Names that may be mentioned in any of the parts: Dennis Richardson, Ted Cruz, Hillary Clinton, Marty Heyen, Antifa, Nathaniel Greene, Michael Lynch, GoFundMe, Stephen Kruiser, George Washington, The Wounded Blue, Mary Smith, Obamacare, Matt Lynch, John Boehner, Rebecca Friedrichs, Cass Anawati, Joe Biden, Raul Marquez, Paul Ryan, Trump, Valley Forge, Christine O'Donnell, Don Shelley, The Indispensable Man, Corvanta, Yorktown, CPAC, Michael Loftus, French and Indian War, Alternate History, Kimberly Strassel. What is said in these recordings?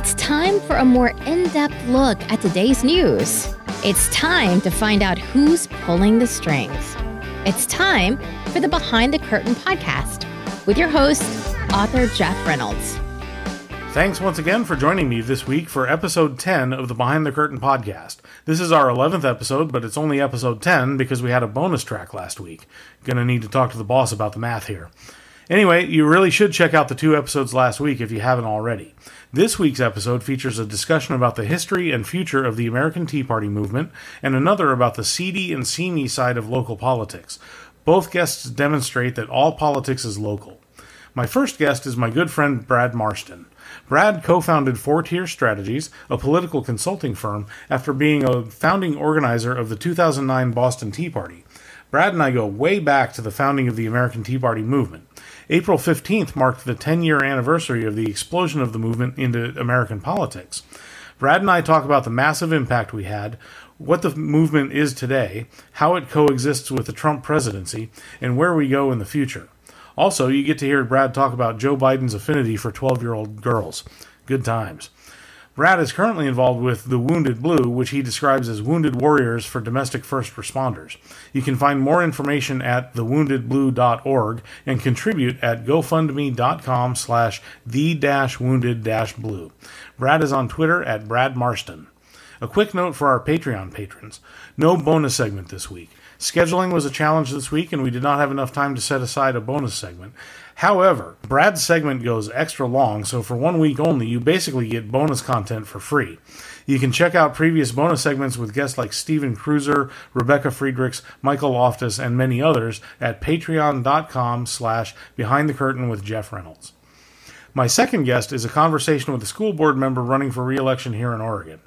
It's time for a more in-depth look at today's news. It's time to find out who's pulling the strings. It's time for the Behind the Curtain podcast with your host, author Jeff Reynolds. Thanks once again for joining me this week for episode 10 of the Behind the Curtain podcast. This is our 11th episode, but it's only episode 10 because we had a bonus track last week. Gonna need to talk to the boss about the math here. Anyway, you really should check out the two episodes last week if you haven't already. This week's episode features a discussion about the history and future of the American Tea Party movement, and another about the seedy and seamy side of local politics. Both guests demonstrate that all politics is local. My first guest is my good friend Brad Marston. Brad co-founded Four Tier Strategies, a political consulting firm, after being a founding organizer of the 2009 Boston Tea Party. Brad and I go way back to the founding of the American Tea Party movement. April 15th marked the 10-year anniversary of the explosion of the movement into American politics. Brad and I talk about the massive impact we had, what the movement is today, how it coexists with the Trump presidency, and where we go in the future. Also, you get to hear Brad talk about Joe Biden's affinity for 12-year-old girls. Good times. Brad is currently involved with The Wounded Blue, which he describes as wounded warriors for domestic first responders. You can find more information at thewoundedblue.org and contribute at gofundme.com/the-wounded-blue. Brad is on Twitter at Brad Marston. A quick note for our Patreon patrons. No bonus segment this week. Scheduling was a challenge this week, and we did not have enough time to set aside a bonus segment. However, Brad's segment goes extra long, so for 1 week only, you basically get bonus content for free. You can check out previous bonus segments with guests like Stephen Kruiser, Rebecca Friedrichs, Michael Loftus, and many others at patreon.com/Behind the Curtain with Jeff Reynolds. My second guest is a conversation with a school board member running for re-election here in Oregon.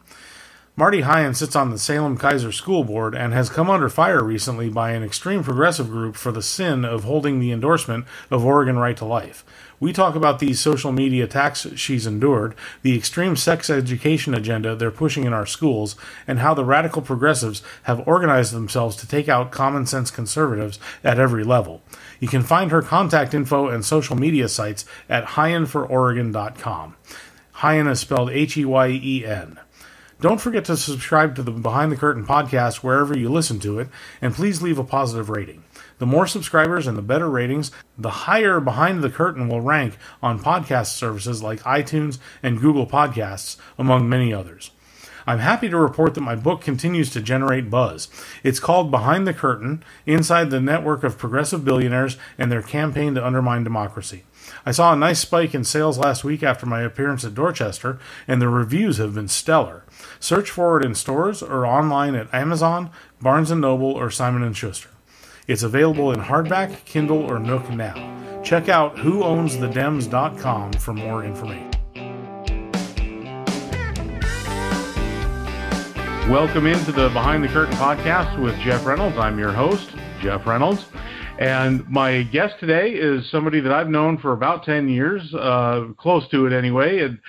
Marty Heyen sits on the Salem-Keizer School Board and has come under fire recently by an extreme progressive group for the sin of holding the endorsement of Oregon Right to Life. We talk about these social media attacks she's endured, the extreme sex education agenda they're pushing in our schools, and how the radical progressives have organized themselves to take out common-sense conservatives at every level. You can find her contact info and social media sites at HeyenForOregon.com. Heyen is spelled Heyen. Don't forget to subscribe to the Behind the Curtain podcast wherever you listen to it, and please leave a positive rating. The more subscribers and the better ratings, the higher Behind the Curtain will rank on podcast services like iTunes and Google Podcasts, among many others. I'm happy to report that my book continues to generate buzz. It's called Behind the Curtain, Inside the Network of Progressive Billionaires and Their Campaign to Undermine Democracy. I saw a nice spike in sales last week after my appearance at Dorchester, and the reviews have been stellar. Search for it in stores or online at Amazon, Barnes & Noble, or Simon & Schuster. It's available in hardback, Kindle, or Nook now. Check out whoownsthedems.com for more information. Welcome into the Behind the Curtain podcast with Jeff Reynolds. I'm your host, Jeff Reynolds. And my guest today is somebody that I've known for about 10 years, close to it anyway. And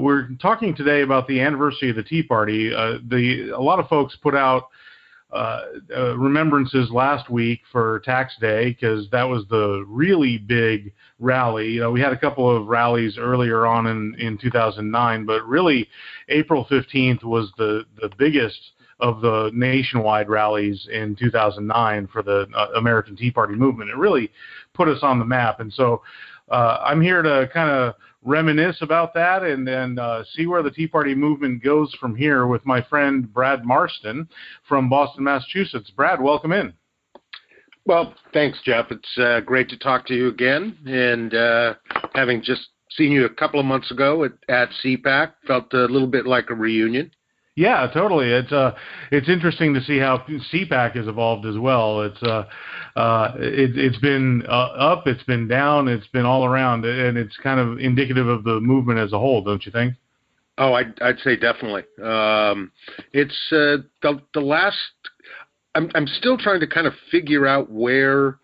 we're talking today about the anniversary of the Tea Party. A lot of folks put out remembrances last week for Tax Day, because that was the really big rally. You know, we had a couple of rallies earlier on in 2009, but really April 15th was the biggest of the nationwide rallies in 2009 for the American Tea Party movement. It really put us on the map. And so I'm here to kind of reminisce about that and then see where the Tea Party movement goes from here with my friend Brad Marston from Boston, Massachusetts. Brad, welcome in. Well, thanks, Jeff. It's great to talk to you again. And having just seen you a couple of months ago at CPAC, felt a little bit like a reunion. Yeah, totally. It's interesting to see how CPAC has evolved as well. It's been up, it's been down, it's been all around, and it's kind of indicative of the movement as a whole, don't you think? Oh, I'd say definitely. It's the last. I'm still trying to kind of figure out where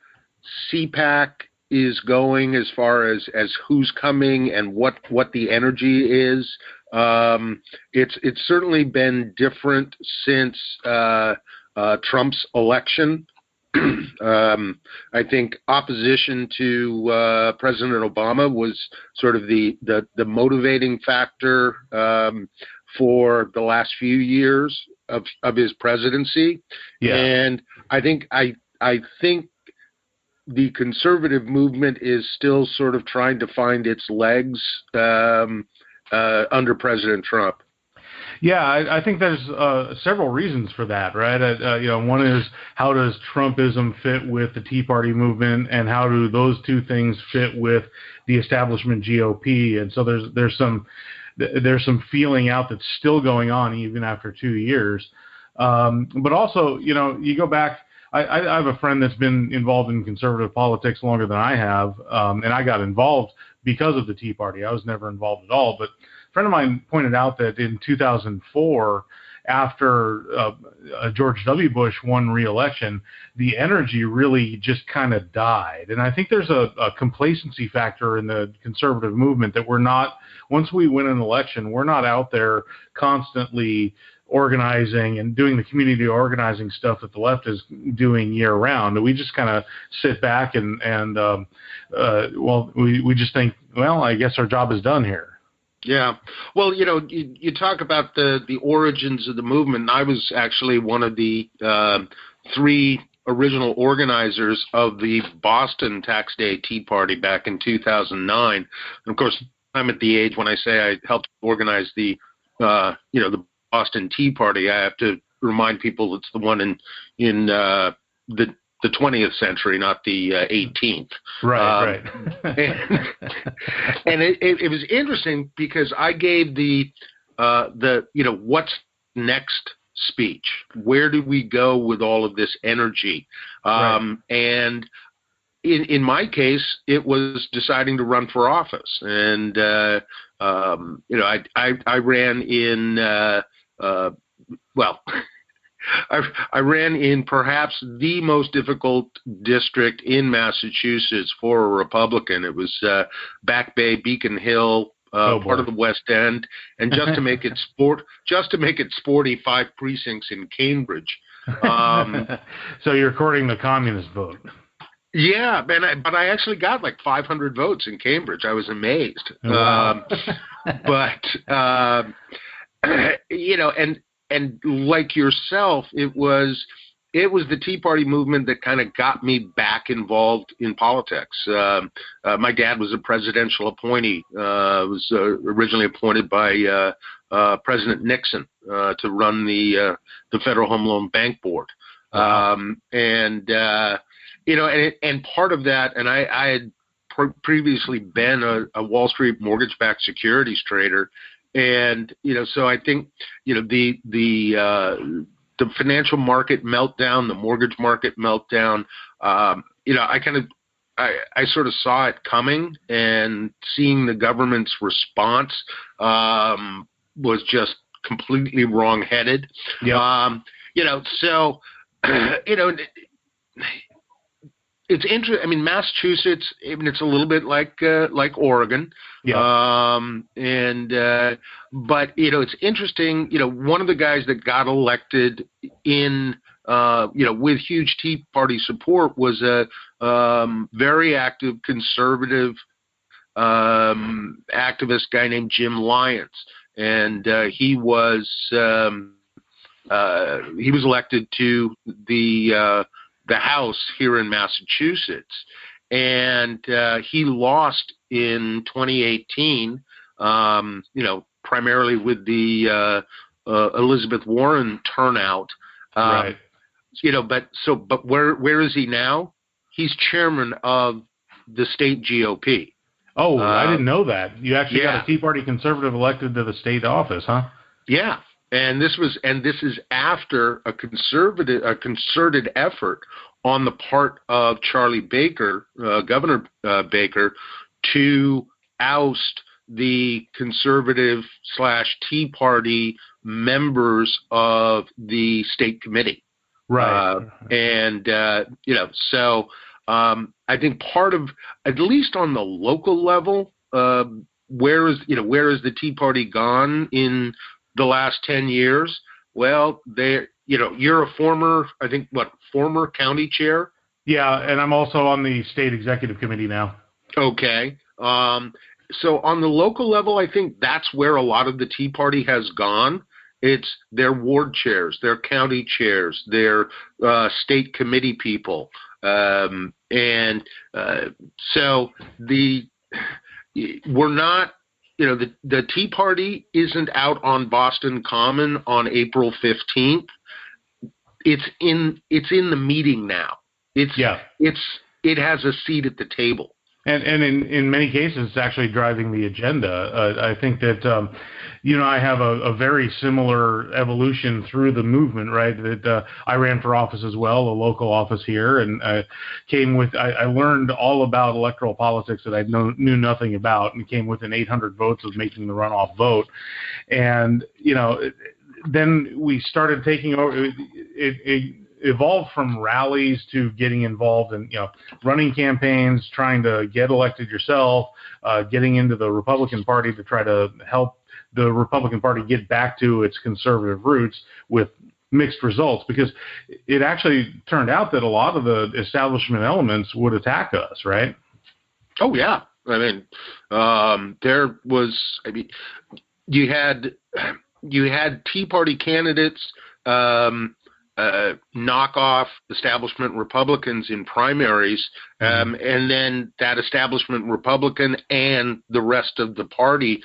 CPAC is going as far as who's coming and what the energy is. It's certainly been different since Trump's election I think opposition to President Obama was sort of the motivating factor for the last few years of his presidency. Yeah. And I think the conservative movement is still sort of trying to find its legs under President Trump. Yeah, I think there's several reasons for that, right? One is, how does Trumpism fit with the Tea Party movement, and how do those two things fit with the establishment GOP? And so there's some feeling out that's still going on even after 2 years. But also, you go back. I have a friend that's been involved in conservative politics longer than I have, and I got involved because of the Tea Party. I was never involved at all, but a friend of mine pointed out that in 2004, after George W. Bush won re-election, the energy really just kind of died. And I think there's a complacency factor in the conservative movement that we're not, once we win an election, we're not out there constantly organizing and doing the community organizing stuff that the left is doing year round. We just kind of sit back and we just think, well, I guess our job is done here. Yeah. Well, you talk about the origins of the movement. And I was actually one of the three original organizers of the Boston Tax Day Tea Party back in 2009. And of course, I'm at the age when I say I helped organize the Boston Tea Party. I have to remind people it's the one in the 20th century, not the 18th. Right. And it was interesting because I gave the what's next speech. Where do we go with all of this energy? Right. And in my case, it was deciding to run for office. And I ran in. I ran in perhaps the most difficult district in Massachusetts for a Republican. It was Back Bay, Beacon Hill, part of the West End, and just to make it sporty, 5 precincts in Cambridge. So you're courting the communist vote. Yeah, but I actually got like 500 votes in Cambridge. I was amazed. Wow. And like yourself, it was the Tea Party movement that kind of got me back involved in politics. My dad was a presidential appointee, was originally appointed by President Nixon to run the Federal Home Loan Bank Board. Wow. And part of that, and I had previously been a Wall Street mortgage-backed securities trader. And, so I think, the financial market meltdown, the mortgage market meltdown, I sort of saw it coming, and seeing the government's response was just completely wrongheaded. Yep. So, it's interesting. I mean, Massachusetts, it's a little bit like Oregon. Yeah. But it's interesting. One of the guys that got elected in, with huge Tea Party support was a very active conservative activist guy named Jim Lyons, and he was elected to the House here in Massachusetts, and he lost in 2018, primarily with the Elizabeth Warren turnout. Right. But where is he now? He's chairman of the state GOP. Oh, I didn't know that. You actually got a Tea Party conservative elected to the state office, huh? Yeah. And this is after a concerted effort on the part of Charlie Baker, Governor Baker, to oust the conservative / Tea Party members of the state committee. Right. I think part of, at least on the local level, where is the Tea Party gone in the last 10 years? Well, you know, you're a former, I think, former county chair? Yeah, and I'm also on the state executive committee now. Okay. So on the local level, I think that's where a lot of the Tea Party has gone. It's their ward chairs, their county chairs, their state committee people. So we're not, you know, the Tea Party isn't out on Boston Common on April 15th. It's in the meeting now. It has a seat at the table. And in many cases, it's actually driving the agenda. I think that, I have a very similar evolution through the movement, right? That I ran for office as well, a local office here, and I learned all about electoral politics that I knew nothing about, and came within 800 votes of making the runoff vote. And, then we started taking over. It evolved from rallies to getting involved in, running campaigns, trying to get elected yourself, getting into the Republican Party to try to help the Republican Party get back to its conservative roots with mixed results, because it actually turned out that a lot of the establishment elements would attack us, right? Oh, yeah. I mean, you had Tea Party candidates, knock off establishment Republicans in primaries, and then that establishment Republican and the rest of the party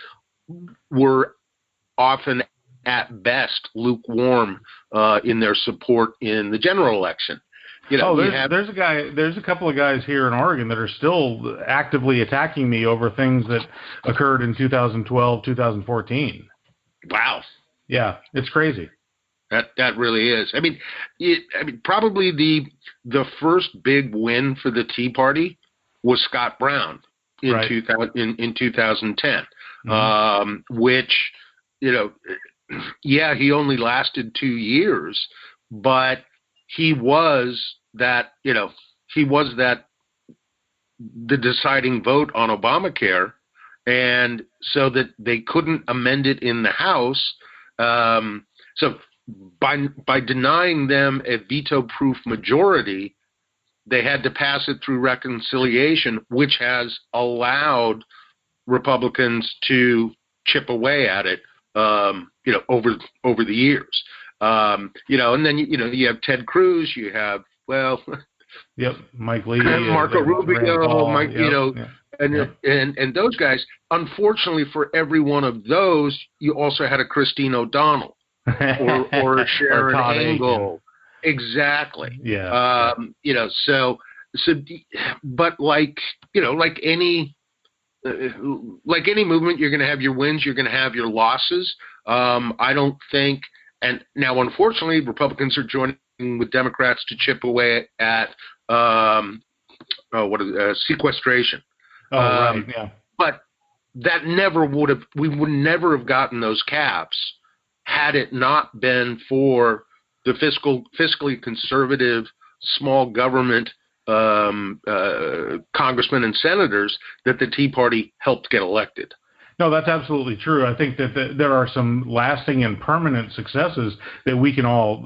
were often at best lukewarm in their support in the general election. There's a couple of guys here in Oregon that are still actively attacking me over things that occurred in 2012, 2014. Wow. Yeah, it's crazy. That really is. I mean, probably the first big win for the Tea Party was Scott Brown in 2010, mm-hmm. Which, he only lasted 2 years, but he was that, the deciding vote on Obamacare, and so that they couldn't amend it in the House. By denying them a veto-proof majority, they had to pass it through reconciliation, which has allowed Republicans to chip away at it, over the years. And then you have Ted Cruz, you have yep, Mike Lee, Marco Rubio, Mike, and those guys. Unfortunately, for every one of those, you also had a Christine O'Donnell. or Sharon Angle. Exactly. Yeah. But like any movement, you're going to have your wins, you're going to have your losses. I don't think, and now unfortunately, Republicans are joining with Democrats to chip away at sequestration. Oh, right. Yeah. But that we would never have gotten those caps had it not been for the fiscally conservative small government congressmen and senators that the Tea Party helped get elected. No, that's absolutely true. I think that there are some lasting and permanent successes that we can all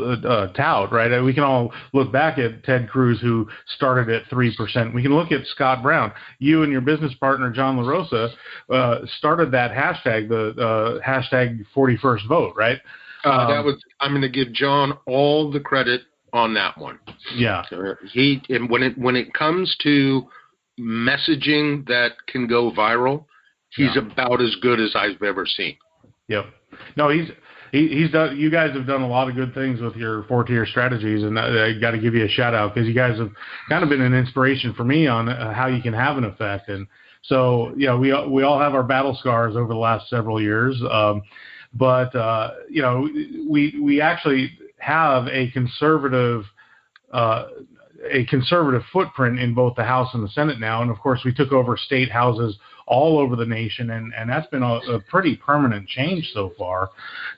tout, right? We can all look back at Ted Cruz, who started at 3%. We can look at Scott Brown. You and your business partner, John LaRosa, started that hashtag, the hashtag 41st vote, right? I'm going to give John all the credit on that one. Yeah. When it comes to messaging that can go viral, he's about as good as I've ever seen. Yep. No, he's done. You guys have done a lot of good things with your 4-tier strategies, and I got to give you a shout out because you guys have kind of been an inspiration for me on how you can have an effect. And so, we all have our battle scars over the last several years, we actually have a conservative footprint in both the House and the Senate now. And of course, we took over state houses all over the nation, and that's been a pretty permanent change so far.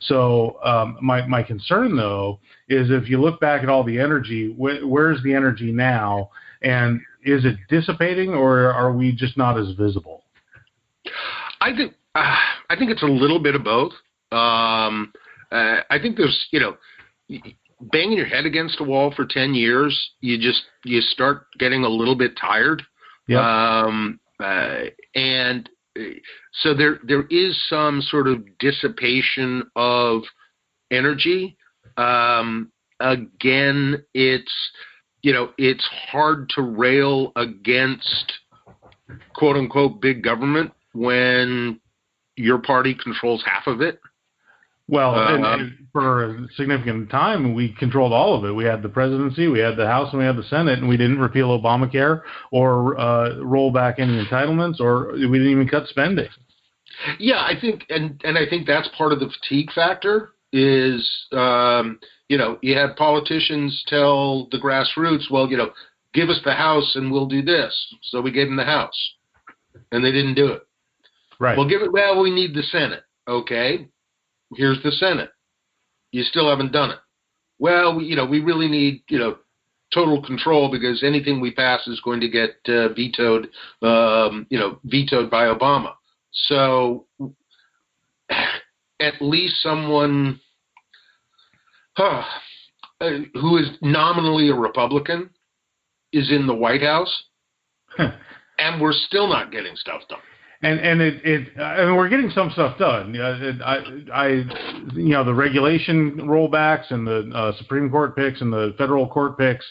So my concern, though, is if you look back at all the energy, where's the energy now? And is it dissipating, or are we just not as visible? I think it's a little bit of both. I think there's, banging your head against a wall for 10 years, you start getting a little bit tired. Yep. And so there is some sort of dissipation of energy. Again, it's hard to rail against quote unquote big government when your party controls half of it. Well, and for a significant time, we controlled all of it. We had the presidency, we had the House, and we had the Senate, and we didn't repeal Obamacare or roll back any entitlements, or we didn't even cut spending. Yeah, I think, and I think that's part of the fatigue factor is, you had politicians tell the grassroots, well, give us the House and we'll do this. So we gave them the House, and they didn't do it. Right. Well, we need the Senate. Okay. Here's the Senate. You still haven't done it. Well, we really need, total control because anything we pass is going to get vetoed by Obama. So at least someone who is nominally a Republican is in the White House, and we're still not getting stuff done. And we're getting some stuff done. The regulation rollbacks and the Supreme Court picks and the federal court picks,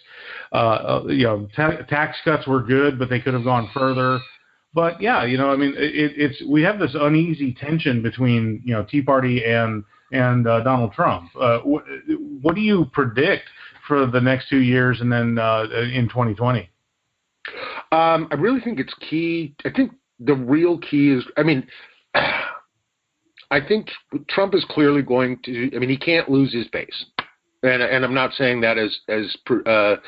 tax cuts were good, but they could have gone further. But yeah, we have this uneasy tension between, Tea Party and Donald Trump. What do you predict for the next 2 years and then in 2020? I really think it's key. I think the real key is, I think Trump is clearly going to, he can't lose his base. And I'm not saying that that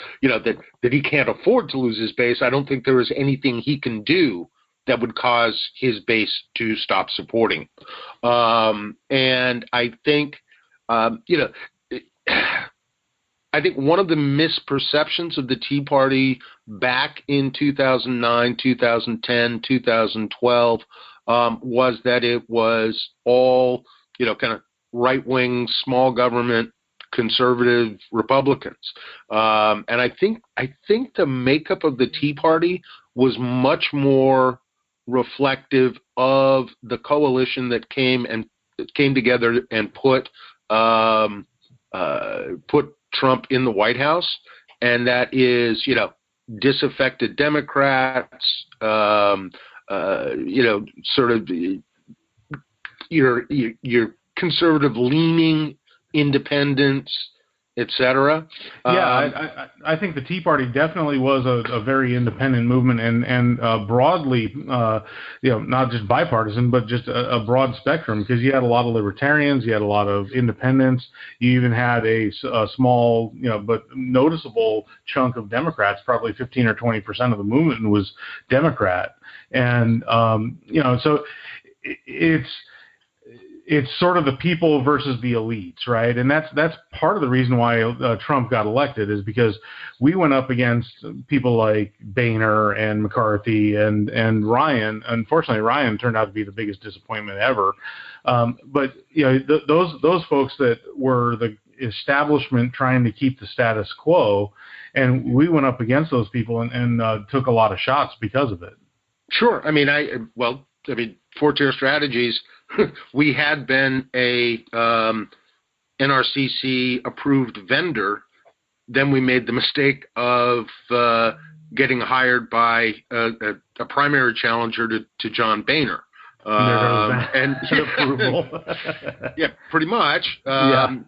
he can't afford to lose his base. I don't think there is anything he can do that would cause his base to stop supporting. And I think, I think one of the misperceptions of the Tea Party back in 2009, 2010, 2012 was that it was all, kind of right-wing, small government, conservative Republicans. And I think the makeup of the Tea Party was much more reflective of the coalition that came together and put Trump in the White House, and that is, disaffected Democrats, sort of your conservative leaning independents, etc. I think the Tea Party definitely was a very independent movement and broadly, not just bipartisan, but just a broad spectrum, because you had a lot of libertarians, you had a lot of independents, you even had a small, but noticeable chunk of Democrats. Probably 15 or 20% of the movement was Democrat, and so it's sort of the people versus the elites, right? And that's part of the reason why Trump got elected, is because we went up against people like Boehner and McCarthy and Ryan. Unfortunately, Ryan turned out to be the biggest disappointment ever. But those folks that were the establishment trying to keep the status quo, and we went up against those people and took a lot of shots because of it. Sure. Four Tier Strategies, we had been a NRCC-approved vendor. Then we made the mistake of getting hired by a primary challenger to John Boehner. Yeah, pretty much. And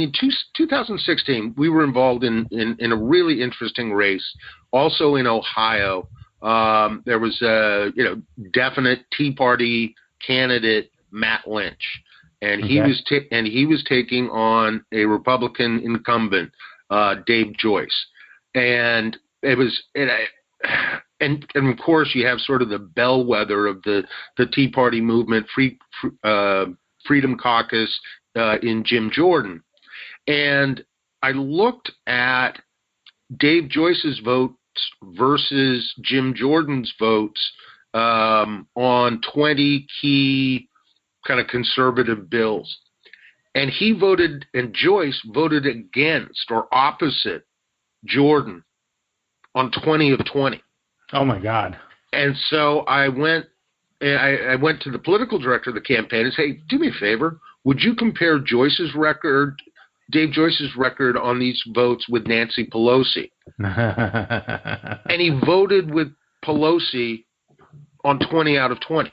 in 2016, we were involved in a really interesting race, also in Ohio. There was a definite Tea Party candidate, Matt Lynch, and he was taking on a Republican incumbent, Dave Joyce, and it was and of course you have sort of the bellwether of the Tea Party movement, Freedom Caucus in Jim Jordan, and I looked at Dave Joyce's vote versus Jim Jordan's votes on 20 key kind of conservative bills. And he voted, and Joyce voted against or opposite Jordan on 20 of 20. Oh, my God. And so I went to the political director of the campaign and said, hey, do me a favor. Would you compare Joyce's record, Dave Joyce's record on these votes with Nancy Pelosi? And he voted with Pelosi on 20 out of 20.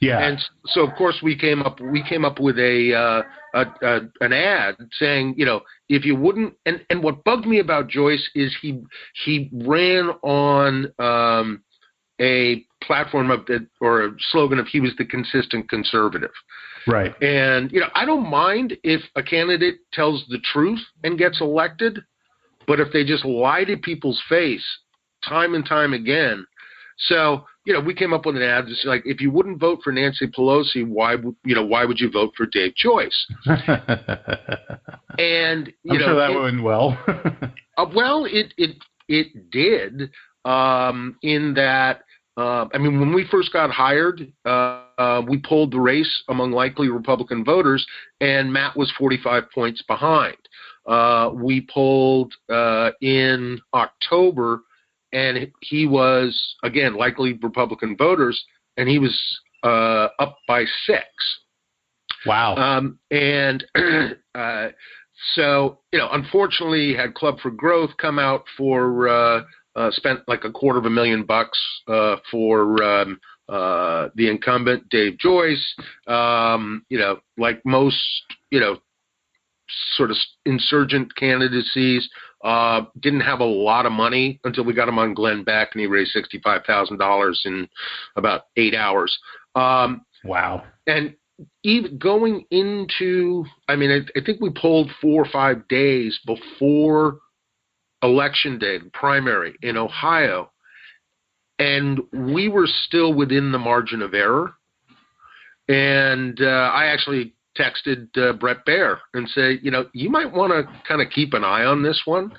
Yeah. And so, of course, we came up with an ad saying, you know, if you wouldn't, and what bugged me about Joyce is he ran on a platform of, or a slogan of, he was the consistent conservative. Right. And, you know, I don't mind if a candidate tells the truth and gets elected, but if they just lie to people's face time and time again. So, you know, we came up with an ad that's like, if you wouldn't vote for Nancy Pelosi, why would you vote for Dave Joyce? And I'm sure that went well. Well, it did. In that, I mean, when we first got hired, we polled the race among likely Republican voters, and Matt was 45 points behind. We polled in October. And he was, again, likely Republican voters, and he was up by 6. Wow. So, you know, unfortunately, had Club for Growth come out for spent like $250,000 for the incumbent, Dave Joyce. You know, like most, you know, sort of insurgent candidacies, didn't have a lot of money until we got him on Glenn Beck, and he raised $65,000 in about 8 hours. Wow. And even going into, I mean, I think we polled 4 or 5 days before Election Day, the primary in Ohio, and we were still within the margin of error. And I actually texted Brett Baer and say, you know, you might want to kind of keep an eye on this one.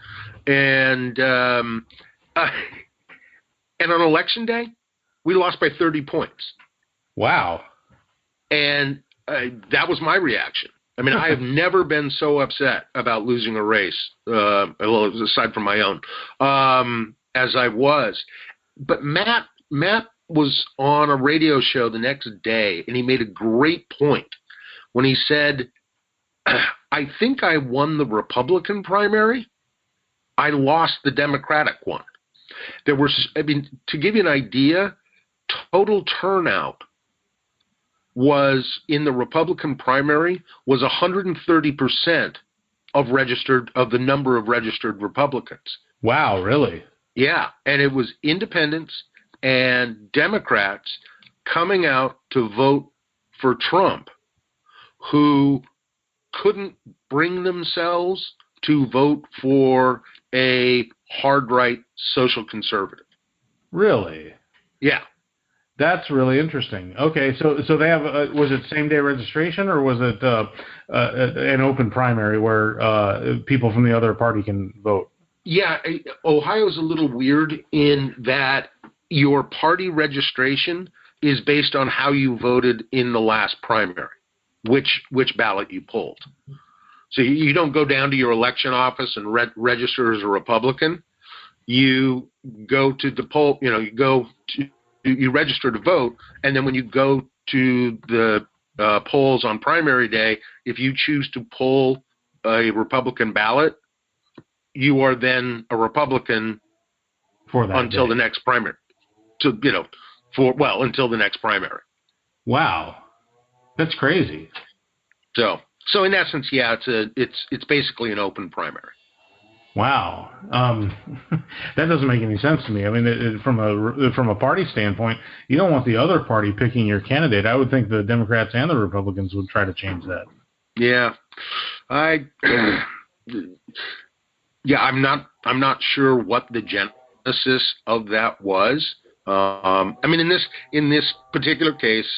And on Election Day, we lost by 30 points. Wow. And that was my reaction. I mean, I have never been so upset about losing a race, aside from my own, as I was. But Matt was on a radio show the next day, and he made a great point when he said, I think I won the Republican primary. I lost the Democratic one. There were, I mean, to give you an idea, total turnout was in the Republican primary was 130% of the number of registered Republicans. Wow, really? Yeah. And it was independents and Democrats coming out to vote for Trump, who couldn't bring themselves to vote for a hard right social conservative. Really? Yeah. That's really interesting. Okay, so they have, was it same-day registration, or was it an open primary where people from the other party can vote? Yeah, Ohio's a little weird in that your party registration is based on how you voted in the last primary, which ballot you pulled. So you don't go down to your election office and register as a Republican. You go to the poll, you know, you register to vote, and then when you go to the polls on primary day, if you choose to pull a Republican ballot, you are then a Republican for that until day. The next primary. So, you know, until the next primary. Wow. That's crazy. So in essence, yeah, it's basically an open primary. Wow, that doesn't make any sense to me. I mean, from a party standpoint, you don't want the other party picking your candidate. I would think the Democrats and the Republicans would try to change that. Yeah, I'm not sure what the genesis of that was. I mean, in this particular case,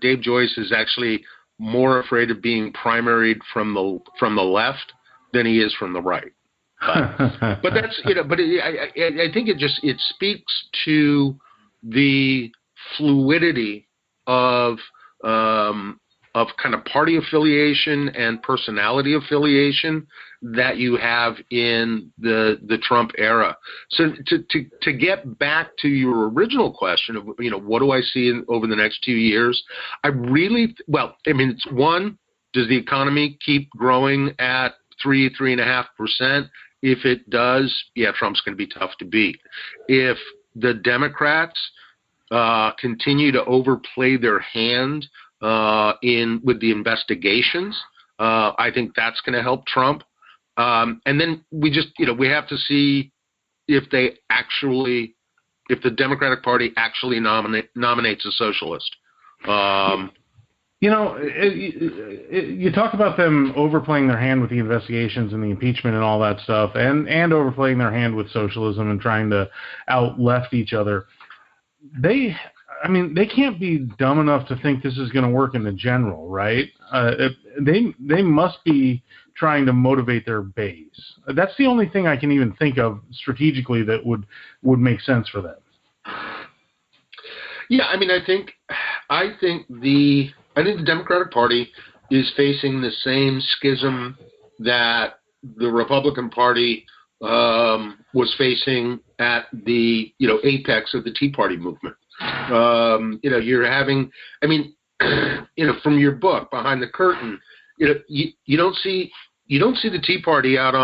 Dave Joyce is actually more afraid of being primaried from the left than he is from the right. But that's, you know, but I think it speaks to the fluidity of of kind of party affiliation and personality affiliation that you have in the Trump era. So to get back to your original question of, you know, what do I see in, over the next 2 years? I really, well, I mean, it's one, does the economy keep growing at 3.5%? If it does, yeah, Trump's going to be tough to beat. If the Democrats continue to overplay their hand with the investigations, I think that's going to help Trump. And then we just, you know, we have to see if they actually, if the Democratic Party actually nominates a socialist. You know, you talk about them overplaying their hand with the investigations and the impeachment and all that stuff, and overplaying their hand with socialism and trying to out-left each other. They can't be dumb enough to think this is going to work in the general, right? They must be trying to motivate their base. That's the only thing I can even think of strategically that would make sense for them. Yeah, I mean, I think the Democratic Party is facing the same schism that the Republican Party was facing at the, you know, apex of the Tea Party movement. You know, you're having, I mean, you know, from your book Behind the Curtain, you know, you don't see the Tea Party out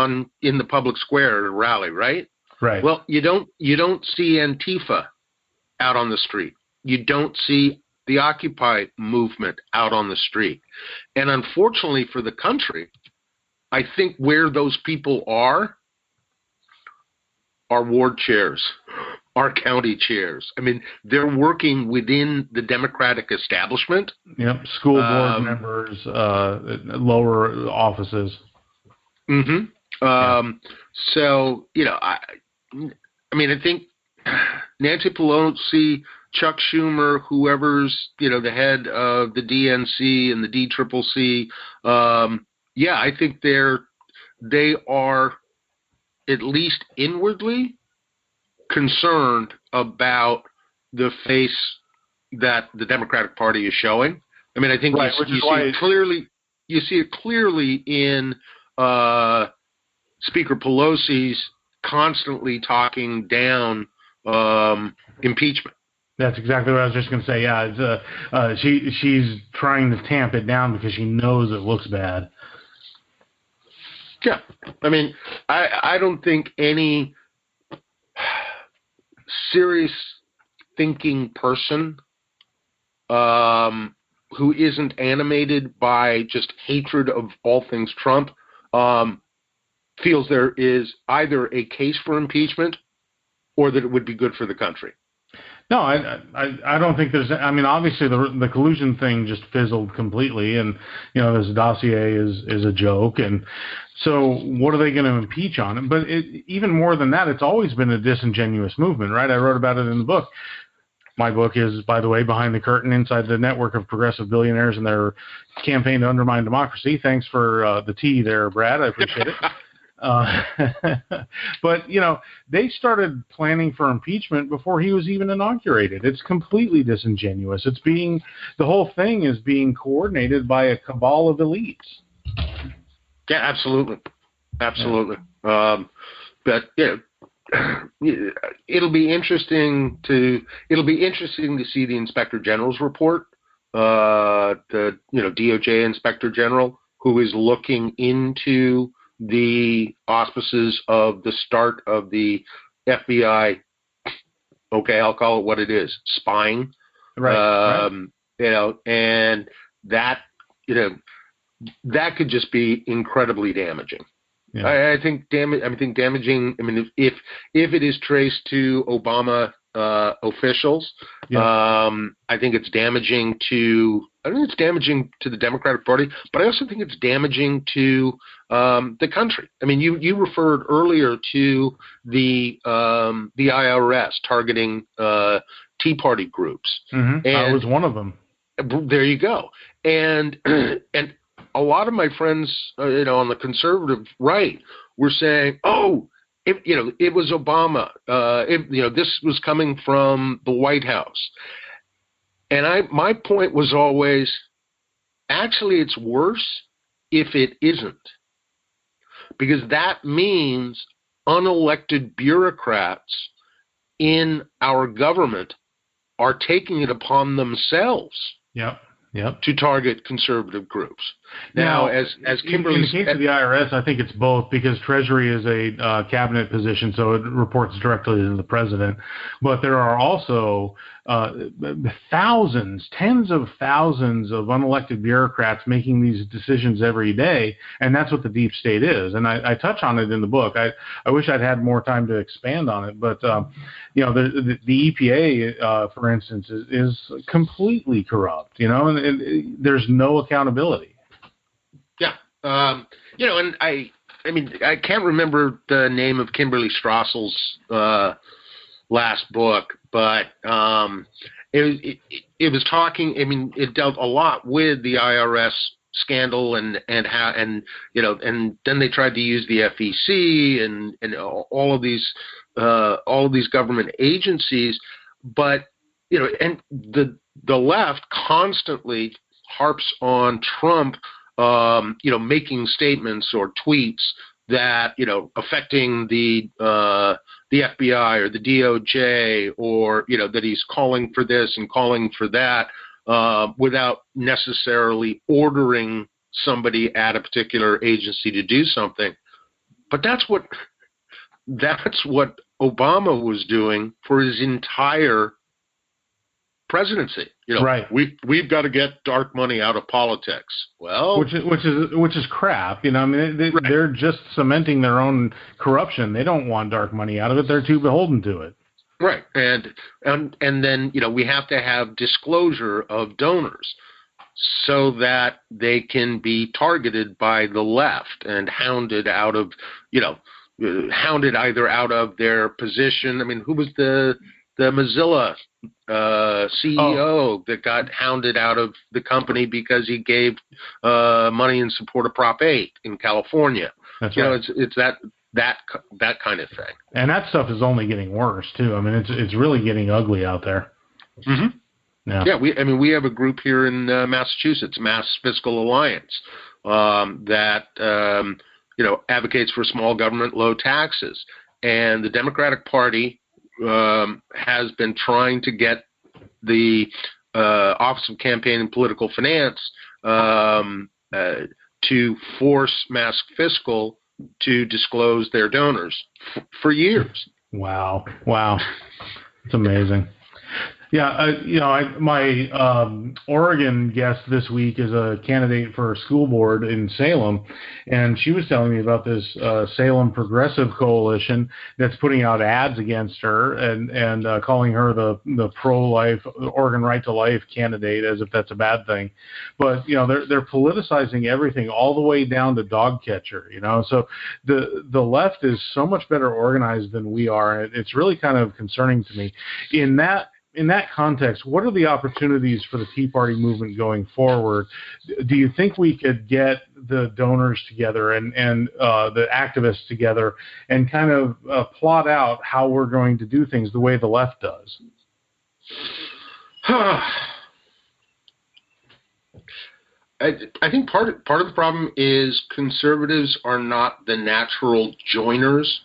in the public square at a rally, right? Right. Well, you don't see Antifa out on the street. You don't see the Occupy movement out on the street. And unfortunately for the country, I think where those people are ward chairs, are county chairs. I mean, they're working within the Democratic establishment. Yep, school board members, lower offices. Mm-hmm. So, you know, I mean, I think Nancy Pelosi, Chuck Schumer, whoever's, you know, the head of the DNC and the DCCC, yeah, I think they are at least inwardly concerned about the face that the Democratic Party is showing. I mean, I think right, you see it clearly in Speaker Pelosi's constantly talking down impeachment. That's exactly what I was just going to say. Yeah, it's, she's trying to tamp it down because she knows it looks bad. Yeah, I mean, I don't think any serious thinking person who isn't animated by just hatred of all things Trump feels there is either a case for impeachment or that it would be good for the country. No, I don't think there's – I mean, obviously the collusion thing just fizzled completely, and, you know, this dossier is a joke, and so what are they going to impeach on it? But even more than that, it's always been a disingenuous movement, right? I wrote about it in the book. My book is, by the way, Behind the Curtain, Inside the Network of Progressive Billionaires and Their Campaign to Undermine Democracy. Thanks for the tea there, Brad. I appreciate it. But, you know, they started planning for impeachment before he was even inaugurated. It's completely disingenuous. It's being, the whole thing is being coordinated by a cabal of elites. Yeah, absolutely. Absolutely. Yeah. But, you know, it'll be interesting to see the Inspector General's report, the, you know, DOJ Inspector General, who is looking into the auspices of the start of the FBI, okay, I'll call it what it is, spying. Right, right. You know, and that, you know, that could just be incredibly damaging. Yeah. I think damaging. I mean, if it is traced to Obama officials, yeah. I think it's damaging to. I think it's damaging to the Democratic Party, but I also think it's damaging to the country. I mean, you referred earlier to the IRS targeting Tea Party groups. Mm-hmm. And I was one of them. There you go. And a lot of my friends, you know, on the conservative right, were saying, "Oh, you know, it was Obama. You know, this was coming from the White House." And my point was always, Actually, it's worse if it isn't, because that means unelected bureaucrats in our government are taking it upon themselves to target conservative groups. Now, as Kimberly said, in the case of the IRS, I think it's both, because Treasury is a cabinet position, so it reports directly to the president. But there are also thousands, tens of thousands of unelected bureaucrats making these decisions every day, and that's what the deep state is. And I touch on it in the book. I wish I'd had more time to expand on it, but you know, the EPA, for instance, is completely corrupt. You know, and there's no accountability. Yeah, you know, and I mean, I can't remember the name of Kimberly Strassel's last book, but it was talking. I mean, it dealt a lot with the IRS scandal and how, and you know, and then they tried to use the FEC and all of these government agencies, but you know, and the left constantly harps on Trump, you know, making statements or tweets that, you know, affecting the FBI or the DOJ, or, you know, that he's calling for this and calling for that, without necessarily ordering somebody at a particular agency to do something. But that's what Obama was doing for his entire presidency. You know, right. We've got to get dark money out of politics. Well, which is crap. You know, I mean, they're just cementing their own corruption. They don't want dark money out of it. They're too beholden to it. Right. And then, you know, we have to have disclosure of donors so that they can be targeted by the left and hounded out of, you know, hounded either out of their position. I mean, who was the Mozilla CEO that got hounded out of the company because he gave money in support of Prop 8 in California? That's right. You know, it's that kind of thing. And that stuff is only getting worse too. I mean, it's really getting ugly out there. Mm-hmm. Yeah. We have a group here in Massachusetts, Mass Fiscal Alliance, that you know, advocates for small government, low taxes, and the Democratic Party has been trying to get the Office of Campaign and Political Finance to force Mass Fiscal to disclose their donors for years. Wow. It's amazing. Yeah, you know, my Oregon guest this week is a candidate for a school board in Salem, and she was telling me about this Salem Progressive Coalition that's putting out ads against her and calling her the pro-life Oregon Right to Life candidate, as if that's a bad thing. But you know, they're politicizing everything all the way down to dog catcher. You know, so the left is so much better organized than we are, and it's really kind of concerning to me. In that context, what are the opportunities for the Tea Party movement going forward? Do you think we could get the donors together and the activists together and kind of plot out how we're going to do things the way the left does? I think part of the problem is conservatives are not the natural joiners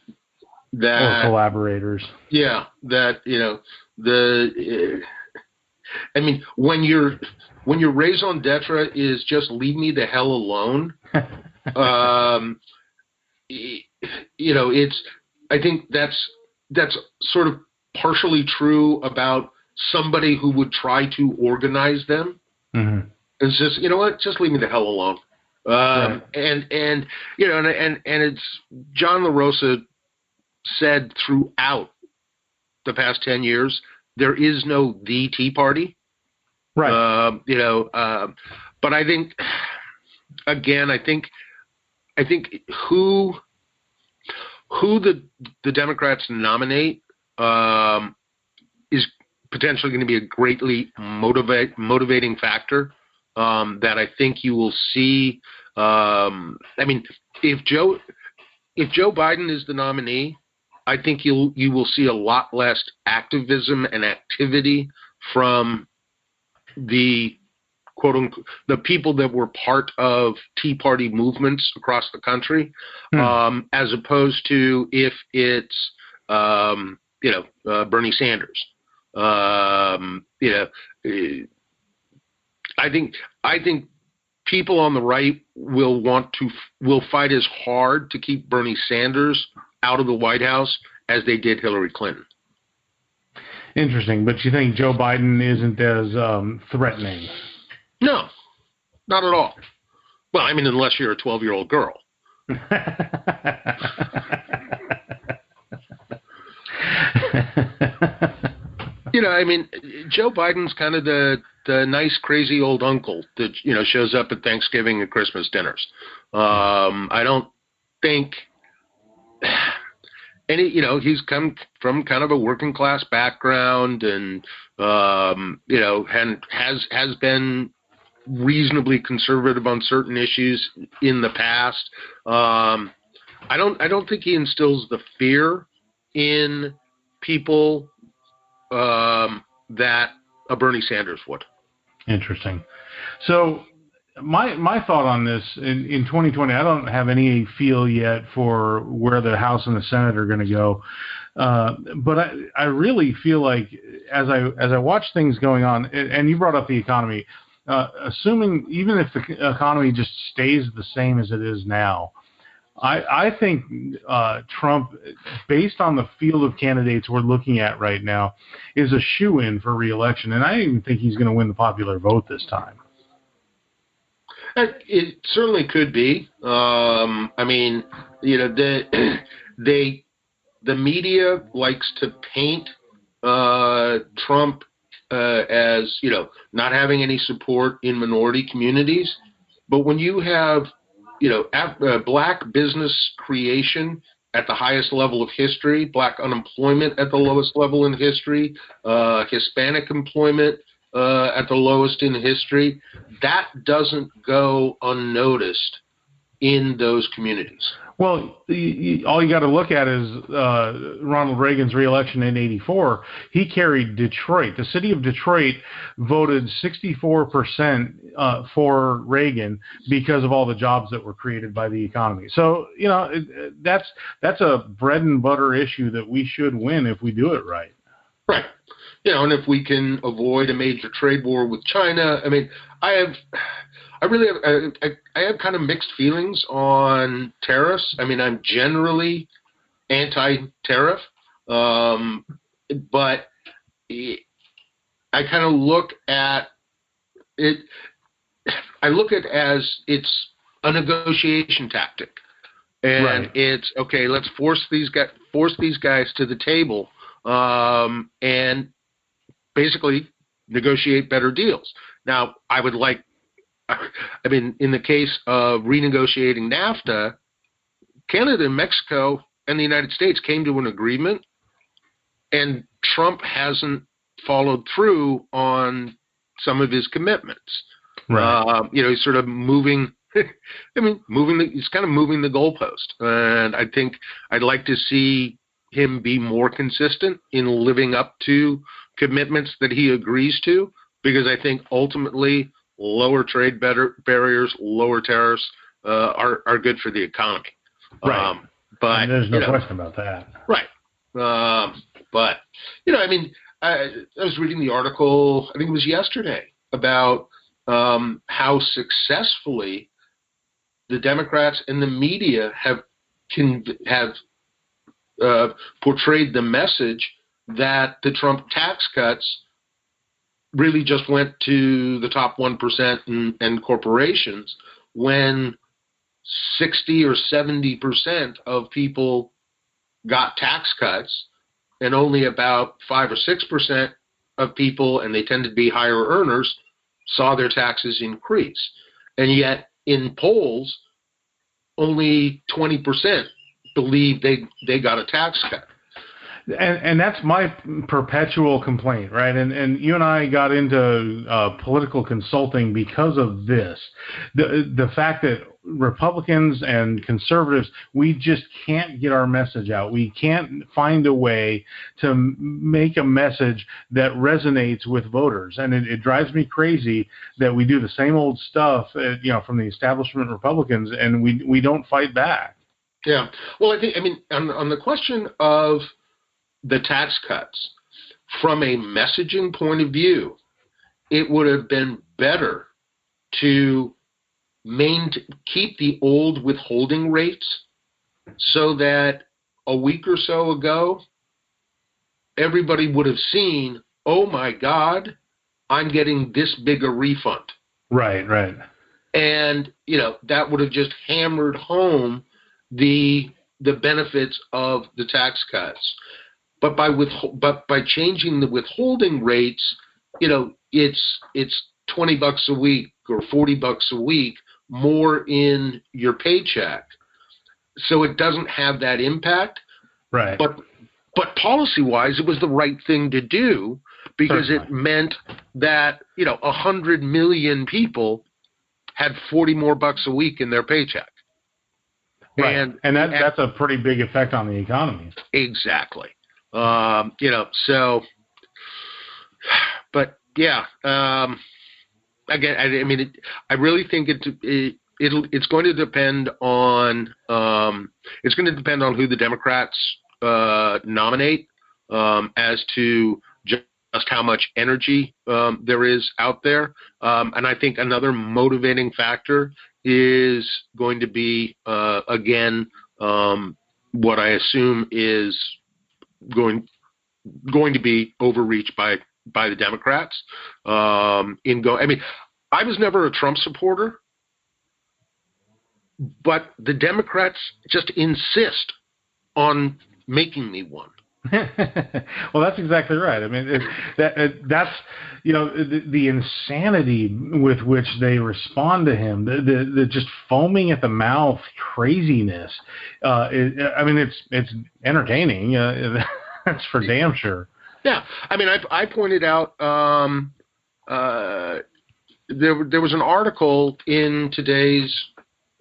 or collaborators. Yeah, that, you know, I mean, when your raison d'etre is just leave me the hell alone, you know, I think that's sort of partially true about somebody who would try to organize them. Mm-hmm. It's just, you know what, just leave me the hell alone. Right. And you know, and it's John LaRosa said throughout the past 10 years, there is no the Tea Party. Right. You know, but I think, again, I think who the Democrats nominate is potentially going to be a greatly motivating factor that I think you will see. I mean, if Joe Biden is the nominee, I think you will see a lot less activism and activity from the quote unquote, the people that were part of Tea Party movements across the country, as opposed to if it's, Bernie Sanders. I think people on the right will fight as hard to keep Bernie Sanders out of the White House as they did Hillary Clinton. Interesting, but you think Joe Biden isn't as threatening? No, not at all. Well, I mean, unless you're a 12-year-old girl. Joe Biden's kind of the nice, crazy old uncle that, shows up at Thanksgiving and Christmas dinners. I don't think any, he's come from kind of a working class background and, and has been reasonably conservative on certain issues in the past. I don't think he instills the fear in people that a Bernie Sanders would. Interesting. So my thought on this in 2020, I don't have any feel yet for where the House and the Senate are going to go. But I really feel like as I watch things going on, and you brought up the economy, assuming even if the economy just stays the same as it is now, I think Trump, based on the field of candidates we're looking at right now, is a shoo-in for re-election, and I don't even think he's going to win the popular vote this time. It certainly could be. The media likes to paint Trump as not having any support in minority communities, but when you have black business creation at the highest level of history, black unemployment at the lowest level in history, Hispanic employment at the lowest in history, that doesn't go unnoticed in those communities. Well, all you got to look at is Ronald Reagan's reelection in 1984. He carried Detroit. The city of Detroit voted 64% for Reagan because of all the jobs that were created by the economy. So, that's a bread and butter issue that we should win if we do it right. Right. And if we can avoid a major trade war with China, I have kind of mixed feelings on tariffs. I'm generally anti-tariff, but I kind of look at it. I look at it as it's a negotiation tactic, and right. It's okay. Let's force these guys to the table, and basically negotiate better deals. Now, I would like. In the case of renegotiating NAFTA, Canada and Mexico and the United States came to an agreement, and Trump hasn't followed through on some of his commitments. Right. He's sort of moving. He's kind of moving the goalpost, and I think I'd like to see him be more consistent in living up to commitments that he agrees to, because I think ultimately, lower trade barriers, lower tariffs are good for the economy. Right. But there's no question about that. Right. I was reading the article, I think it was yesterday, about how successfully the Democrats and the media have portrayed the message that the Trump tax cuts really just went to the top 1% and corporations, when 60 or 70% of people got tax cuts and only about 5 or 6% of people, and they tend to be higher earners, saw their taxes increase. And yet in polls, only 20% believe they got a tax cut. And that's my perpetual complaint, right? And you and I got into political consulting because of this, the fact that Republicans and conservatives, we just can't get our message out. We can't find a way to make a message that resonates with voters. And it drives me crazy that we do the same old stuff, from the establishment Republicans, and we don't fight back. Yeah. Well, I think, on the question of the tax cuts, from a messaging point of view, it would have been better to keep the old withholding rates, so that a week or so ago, everybody would have seen, oh my God, I'm getting this big a refund. Right. And, that would have just hammered home the benefits of the tax cuts. But by changing the withholding rates, it's $20 a week or $40 a week more in your paycheck, so it doesn't have that impact. Right. But policy-wise, it was the right thing to do, because It meant that 100 million people had $40 more a week in their paycheck. Right. And that's a pretty big effect on the economy. Exactly. Again, I really think it's going to depend on who the Democrats nominate as to just how much energy there is out there, and I think another motivating factor is going to be what I assume is going to be overreach by the Democrats. I was never a Trump supporter, but the Democrats just insist on making me one. Well, that's exactly right. The insanity with which they respond to him, the just foaming at the mouth craziness. It's entertaining. That's for damn sure. Yeah, I pointed out there was an article in today's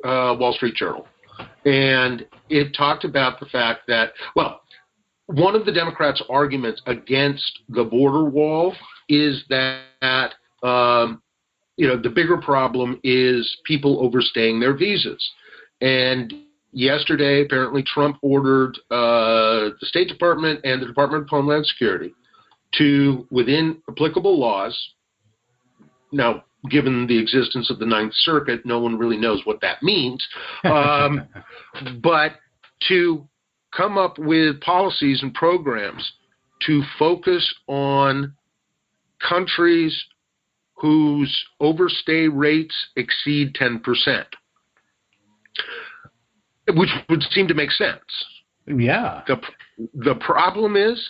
Wall Street Journal, and it talked about the fact that, one of the Democrats' arguments against the border wall is that the bigger problem is people overstaying their visas. And yesterday, apparently, Trump ordered the State Department and the Department of Homeland Security to, within applicable laws — now, given the existence of the Ninth Circuit, no one really knows what that means, but to come up with policies and programs to focus on countries whose overstay rates exceed 10%. Which would seem to make sense. Yeah. The problem is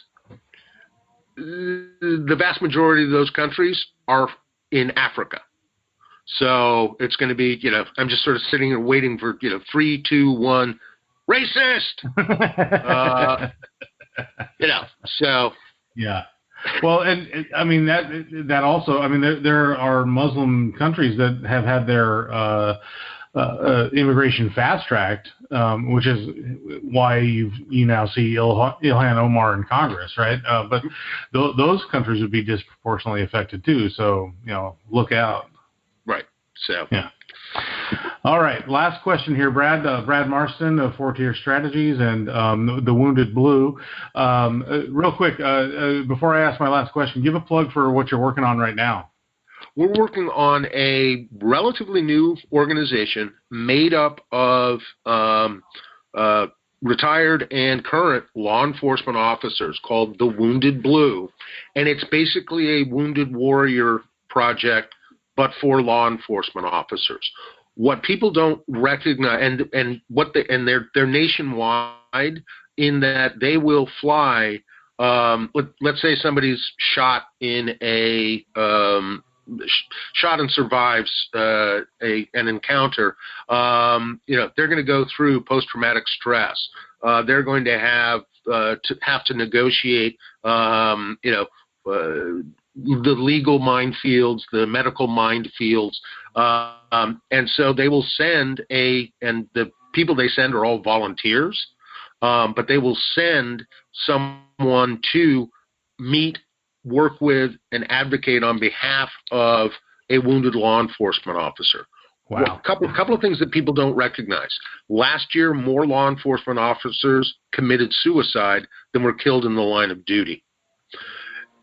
the vast majority of those countries are in Africa. So it's going to be, I'm just sort of sitting here waiting for, 3, 2, 1, racist. So. Yeah. Well, and that also, there are Muslim countries that have had their, immigration fast-tracked, which is why you now see Ilhan Omar in Congress, right? But those countries would be disproportionately affected too. So, look out. Right. So. Yeah. All right. Last question here, Brad. Brad Marston of Four Tier Strategies and The Wounded Blue. Real quick, before I ask my last question, give a plug for what you're working on right now. We're working on a relatively new organization made up of retired and current law enforcement officers called The Wounded Blue. And it's basically a wounded warrior project, but for law enforcement officers. What people don't recognize, and they're nationwide, in that they will fly. Let's say somebody's shot and survives an encounter, they're going to go through post-traumatic stress. They're going to have to have to negotiate, the legal minefields, the medical minefields. And so they will send and the people they send are all volunteers, but they will send someone to meet, work with, and advocate on behalf of a wounded law enforcement officer. Wow. Well, a couple of things that people don't recognize. Last year, more law enforcement officers committed suicide than were killed in the line of duty.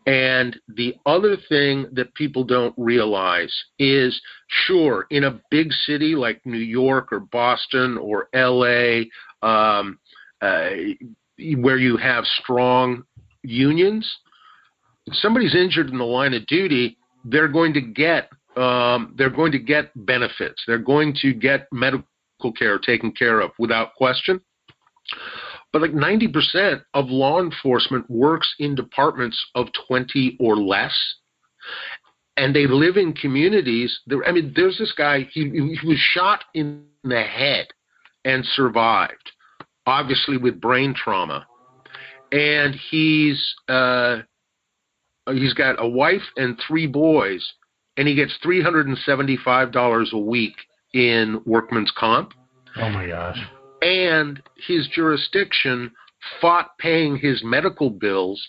And the other thing that people don't realize is, sure, in a big city like New York or Boston or LA, where you have strong unions, if somebody's injured in the line of duty, they're going to get benefits. They're going to get medical care taken care of without question. But like 90% of law enforcement works in departments of 20 or less, and they live in communities. I mean, there's this guy, he was shot in the head and survived, obviously with brain trauma. And he's got a wife and three boys, and he gets $375 a week in workman's comp. Oh, my gosh. And his jurisdiction fought paying his medical bills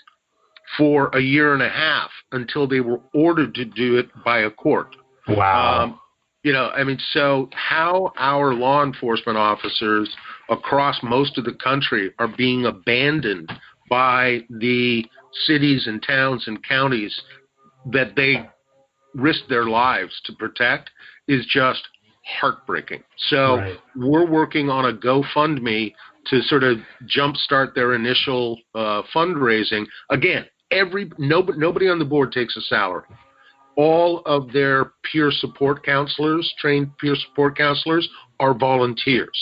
for a year and a half until they were ordered to do it by a court. Wow. So how our law enforcement officers across most of the country are being abandoned by the cities and towns and counties that they risk their lives to protect is just heartbreaking. So right. We're working on a GoFundMe to sort of jumpstart their initial fundraising. Again, nobody on the board takes a salary. All of their peer support counselors, trained peer support counselors, are volunteers.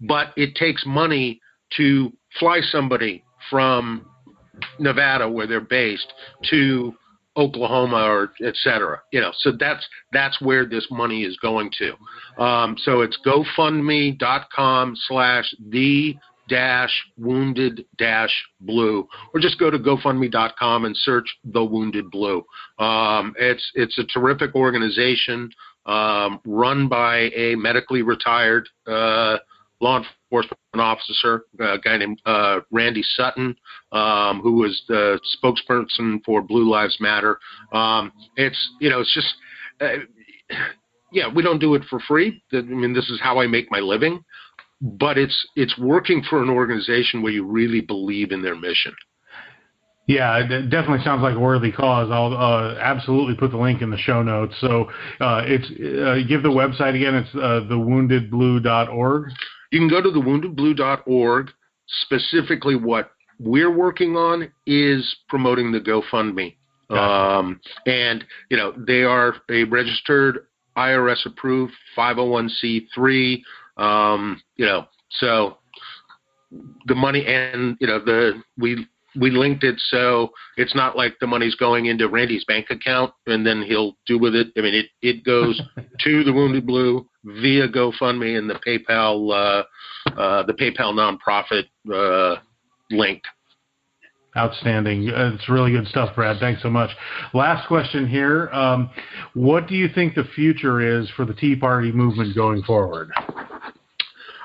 But it takes money to fly somebody from Nevada, where they're based, to Oklahoma, or et cetera, so that's where this money is going to. So it's gofundme.com/the-wounded-blue, or just go to gofundme.com and search The Wounded Blue. It's a terrific organization, run by a medically retired, law enforcement officer, a guy named Randy Sutton, who was the spokesperson for Blue Lives Matter. We don't do it for free. I mean, this is how I make my living, but it's working for an organization where you really believe in their mission. Yeah, it definitely sounds like a worthy cause. I'll absolutely put the link in the show notes. So give the website again. It's thewoundedblue.org. You can go to thewoundedblue.org. Specifically, what we're working on is promoting the GoFundMe. Gotcha. They are a registered IRS-approved 501c3. So the money and we linked it so it's not like the money's going into Randy's bank account and then he'll do with it. I mean, it goes to the Wounded Blue via GoFundMe and the PayPal nonprofit link. Outstanding. It's really good stuff, Brad. Thanks so much. Last question here. What do you think the future is for the Tea Party movement going forward?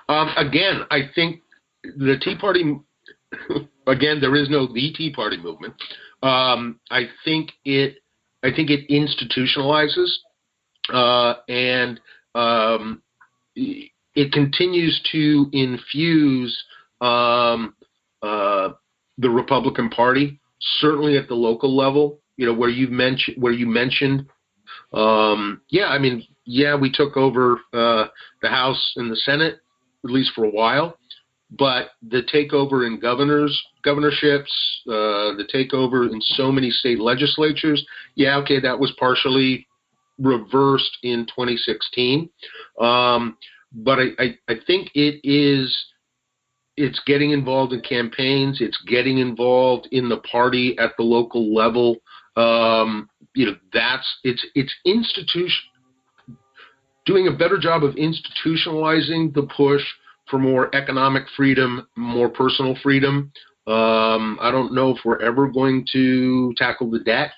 Again, I think the Tea Party... Again, there is no the Tea Party movement. I think it institutionalizes, and it continues to infuse the Republican Party, certainly at the local level. Where you mentioned. We took over the House and the Senate, at least for a while. But the takeover in governorships, the takeover in so many state legislatures, that was partially reversed in 2016. But I think it's getting involved in campaigns. It's getting involved in the party at the local level. It's doing a better job of institutionalizing the push for more economic freedom, more personal freedom, I don't know if we're ever going to tackle the debt.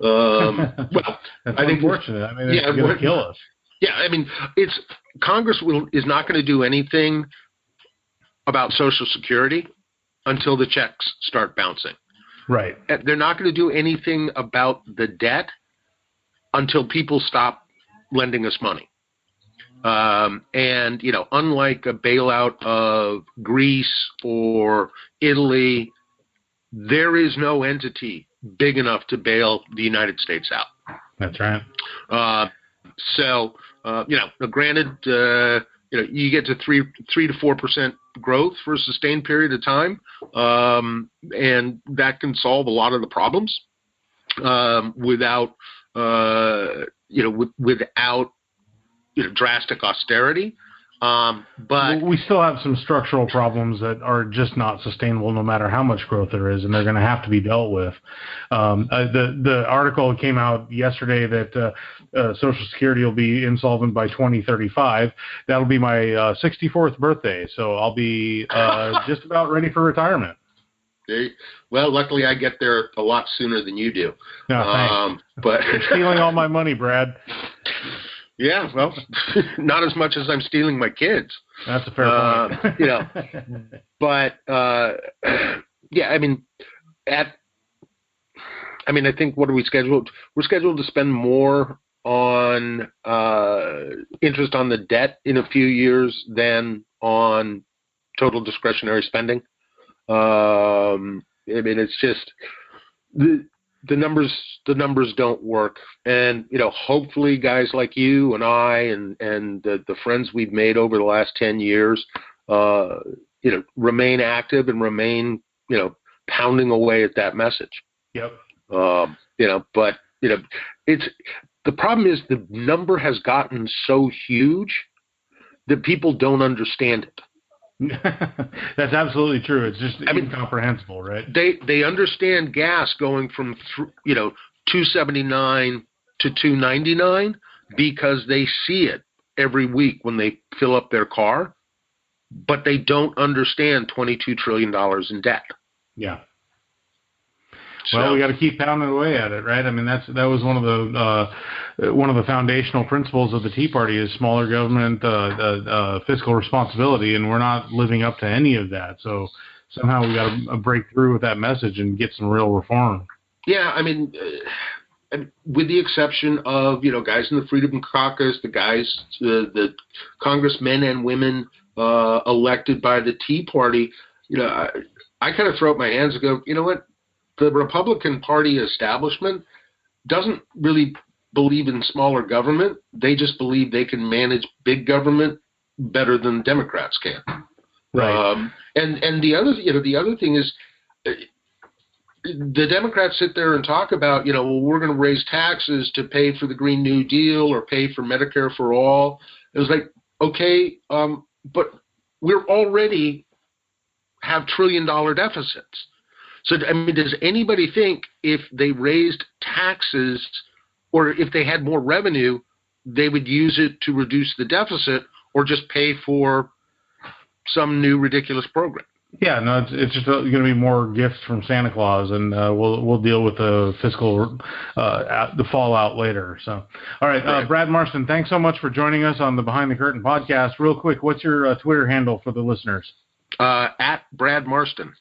Well, that's I think unfortunate. I mean, it's going to kill us. Yeah, I mean, it's Congress is not going to do anything about Social Security until the checks start bouncing. Right. They're not going to do anything about the debt until people stop lending us money. And, you know, unlike a bailout of Greece or Italy, there is no entity big enough to bail the United States out. That's right. You know, granted, you know, you get to 3 to 4% growth for a sustained period of time, and that can solve a lot of the problems without, you know, without you know, drastic austerity. But we still have some structural problems that are just not sustainable no matter how much growth there is, and they're going to have to be dealt with. The article came out yesterday that Social Security will be insolvent by 2035. That'll be my 64th birthday, so I'll be just about ready for retirement. Well, luckily I get there a lot sooner than you do. No, but you're stealing all my money, Brad. Yeah, well, not as much as I'm stealing my kids. That's a fair point. You know, but yeah, I mean, I think what are we scheduled? We're scheduled to spend more on interest on the debt in a few years than on total discretionary spending. I mean, it's just the numbers don't work. And, you know, hopefully guys like you and I and the friends we've made over the last 10 years, you know, remain active and remain, you know, pounding away at that message. Yep. You know, but, you know, it's the problem is the number has gotten so huge that people don't understand it. That's absolutely true. It's just incomprehensible, right? They understand gas going from you know $2.79 to $2.99 because they see it every week when they fill up their car, but they don't understand $22 trillion in debt. Yeah. Well, so, we got to keep pounding away at it, right? I mean, that was one of the foundational principles of the Tea Party is smaller government, fiscal responsibility, and we're not living up to any of that. So somehow we got to break through with that message and get some real reform. Yeah, I mean, with the exception of you know guys in the Freedom Caucus, the congressmen and women elected by the Tea Party, you know, I kind of throw up my hands and go, you know what? The Republican Party establishment doesn't really believe in smaller government. They just believe they can manage big government better than Democrats can. Right. And the other thing is the Democrats sit there and talk about, you know, well, we're going to raise taxes to pay for the Green New Deal or pay for Medicare for all. It was like, okay, but we're already have $1 trillion deficits. So, I mean, does anybody think if they raised taxes or if they had more revenue, they would use it to reduce the deficit or just pay for some new ridiculous program? Yeah, no, it's just going to be more gifts from Santa Claus, and we'll deal with the fiscal the fallout later. So, all right, Brad Marston, thanks so much for joining us on the Behind the Curtain podcast. Real quick, what's your Twitter handle for the listeners? At Brad Marston.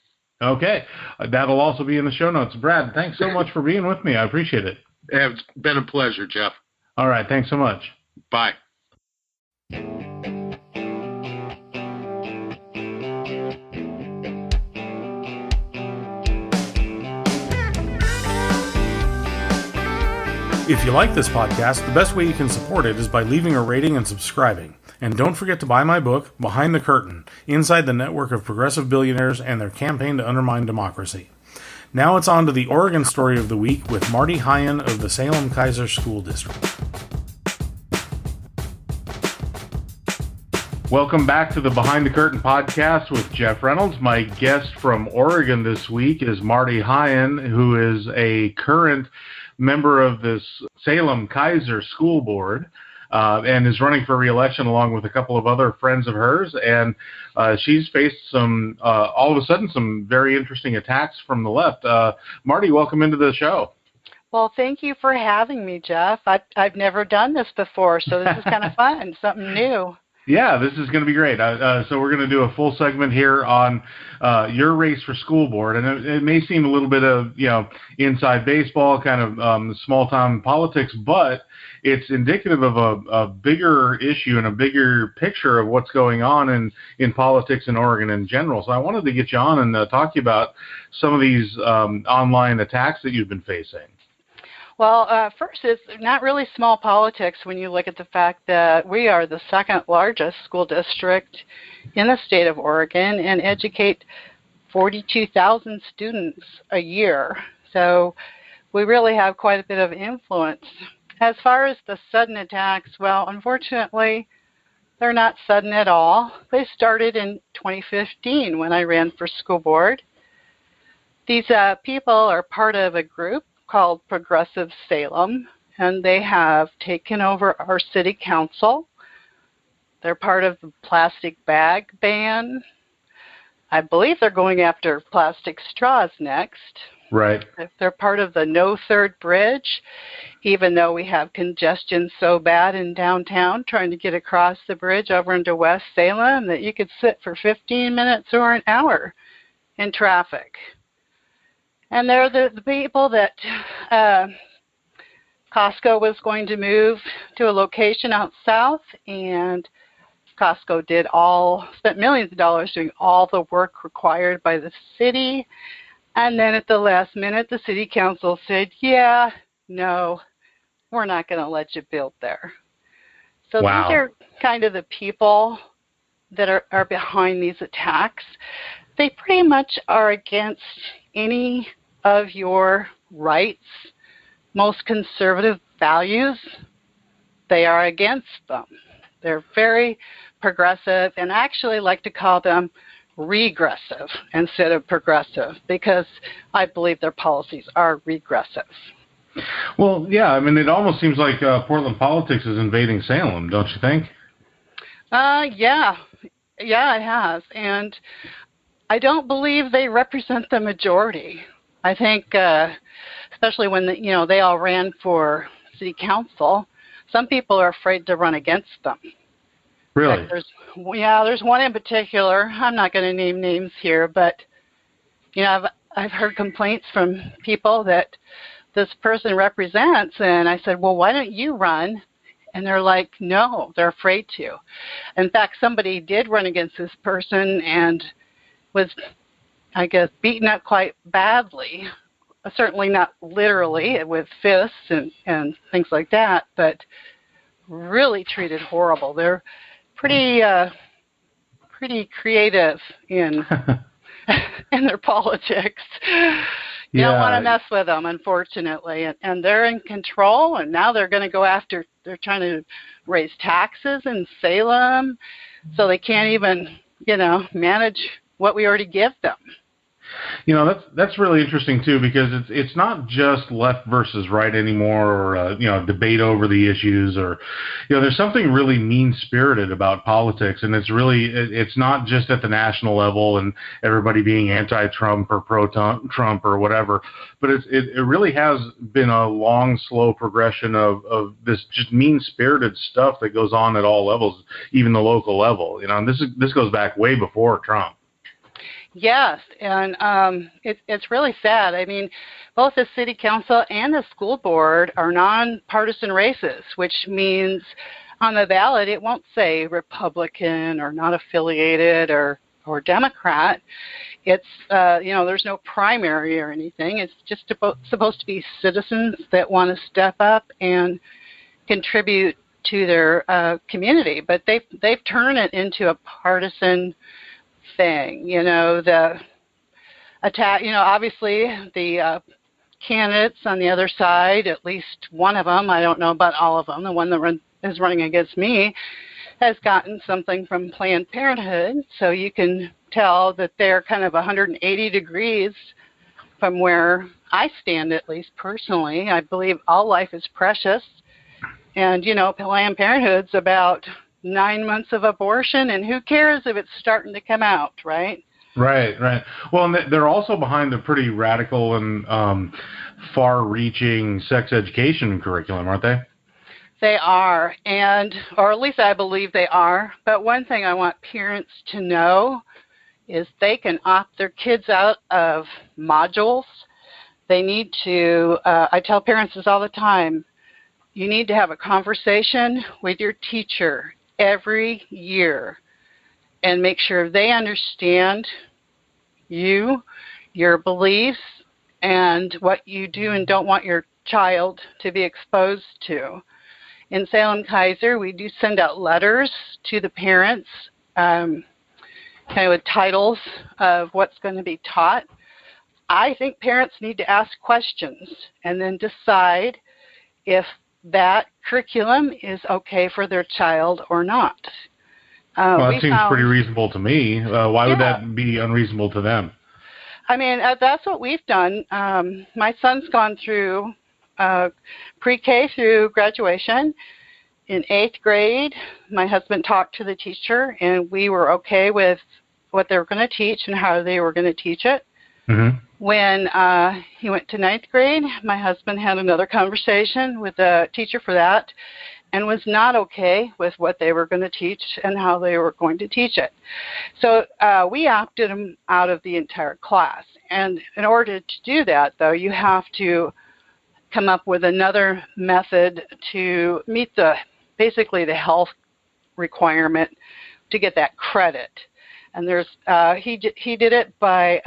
Okay. That'll also be in the show notes. Brad, thanks so much for being with me. I appreciate it. It's been a pleasure, Jeff. All right. Thanks so much. Bye. If you like this podcast, the best way you can support it is by leaving a rating and subscribing. And don't forget to buy my book, Behind the Curtain, Inside the Network of Progressive Billionaires and Their Campaign to Undermine Democracy. Now it's on to the Oregon Story of the Week with Marty Heyen of the Salem-Keizer School District. Welcome back to the Behind the Curtain podcast with Jeff Reynolds. My guest from Oregon this week is Marty Heyen, who is a current member of this Salem-Keizer School Board. and is running for re-election along with a couple of other friends of hers. And she's faced some, all of a sudden, some very interesting attacks from the left. Marty, welcome into the show. Well, thank you for having me, Jeff. I've never done this before, so this is kind of fun, something new. Yeah, this is going to be great. So we're going to do a full segment here on your race for school board. And it may seem a little bit of, you know, inside baseball, kind of small-town politics, but it's indicative of a bigger issue and a bigger picture of what's going on in politics in Oregon in general. So I wanted to get you on and talk to you about some of these online attacks that you've been facing. Well, first, it's not really small politics when you look at the fact that we are the second largest school district in the state of Oregon and educate 42,000 students a year. So we really have quite a bit of influence. As far as the sudden attacks, well, unfortunately, they're not sudden at all. They started in 2015 when I ran for school board. These people are part of a group called Progressive Salem, and they have taken over our city council. They're part of the plastic bag ban. I believe they're going after plastic straws next. Right. They're part of the No Third Bridge, even though we have congestion so bad in downtown trying to get across the bridge over into West Salem that you could sit for 15 minutes or an hour in traffic. And they're the people that Costco was going to move to a location out south, and Costco spent millions of dollars doing all the work required by the city. And then at the last minute, the city council said, yeah, no, we're not going to let you build there. So wow. These are kind of the people that are behind these attacks. They pretty much are against any of your rights, most conservative values. They are against them. They're very progressive, and I actually like to call them regressive instead of progressive, because I believe their policies are regressive. Well, yeah, I mean, it almost seems like Portland politics is invading Salem, don't you think? Yeah, it has. And I don't believe they represent the majority. I think, especially when they all ran for city council, some people are afraid to run against them. Really? Like there's one in particular. I'm not going to name names here, but I've heard complaints from people that this person represents, and I said, well, why don't you run? And they're like, no, they're afraid to. In fact, somebody did run against this person and was, I guess, beaten up quite badly, certainly not literally with fists and things like that, but really treated horrible. They're pretty creative in their politics. You don't want to mess with them, unfortunately, and they're in control, and now they're going to go after, they're trying to raise taxes in Salem, so they can't even, manage what we already give them. That's really interesting too, because it's not just left versus right anymore, or debate over the issues, or there's something really mean-spirited about politics, and it's not just at the national level and everybody being anti-Trump or pro-Trump or whatever, but it really has been a long, slow progression of this just mean-spirited stuff that goes on at all levels, even the local level. And this goes back way before Trump. Yes, and it's really sad. I mean, both the city council and the school board are nonpartisan races, which means on the ballot it won't say Republican or not affiliated or Democrat. It's, there's no primary or anything. It's just supposed to be citizens that want to step up and contribute to their community. But they've turned it into a partisan thing. The attack, obviously the candidates on the other side, at least one of them, I don't know about all of them, the one that is running against me, has gotten something from Planned Parenthood, so you can tell that they're kind of 180 degrees from where I stand, at least personally. I believe all life is precious, And, you know, Planned Parenthood's about 9 months of abortion, and who cares if it's starting to come out, right? Right, right. Well, and they're also behind the pretty radical and far-reaching sex education curriculum, aren't they? They are, and or at least I believe they are. But one thing I want parents to know is they can opt their kids out of modules. They need to, I tell parents this all the time, you need to have a conversation with your teacher every year and make sure they understand you, your beliefs, and what you do and don't want your child to be exposed to. In Salem-Keizer, we do send out letters to the parents, kind of with titles of what's going to be taught. I think parents need to ask questions and then decide if that curriculum is okay for their child or not. Well, that seems pretty reasonable to me. Why would that be unreasonable to them? I mean, that's what we've done. My son's gone through pre-K through graduation. In 8th grade, my husband talked to the teacher, and we were okay with what they were going to teach and how they were going to teach it. Mm-hmm. When he went to 9th grade, my husband had another conversation with the teacher for that and was not okay with what they were going to teach and how they were going to teach it. So we opted him out of the entire class. And in order to do that, though, you have to come up with another method to meet the basically the health requirement to get that credit. And there's he did it by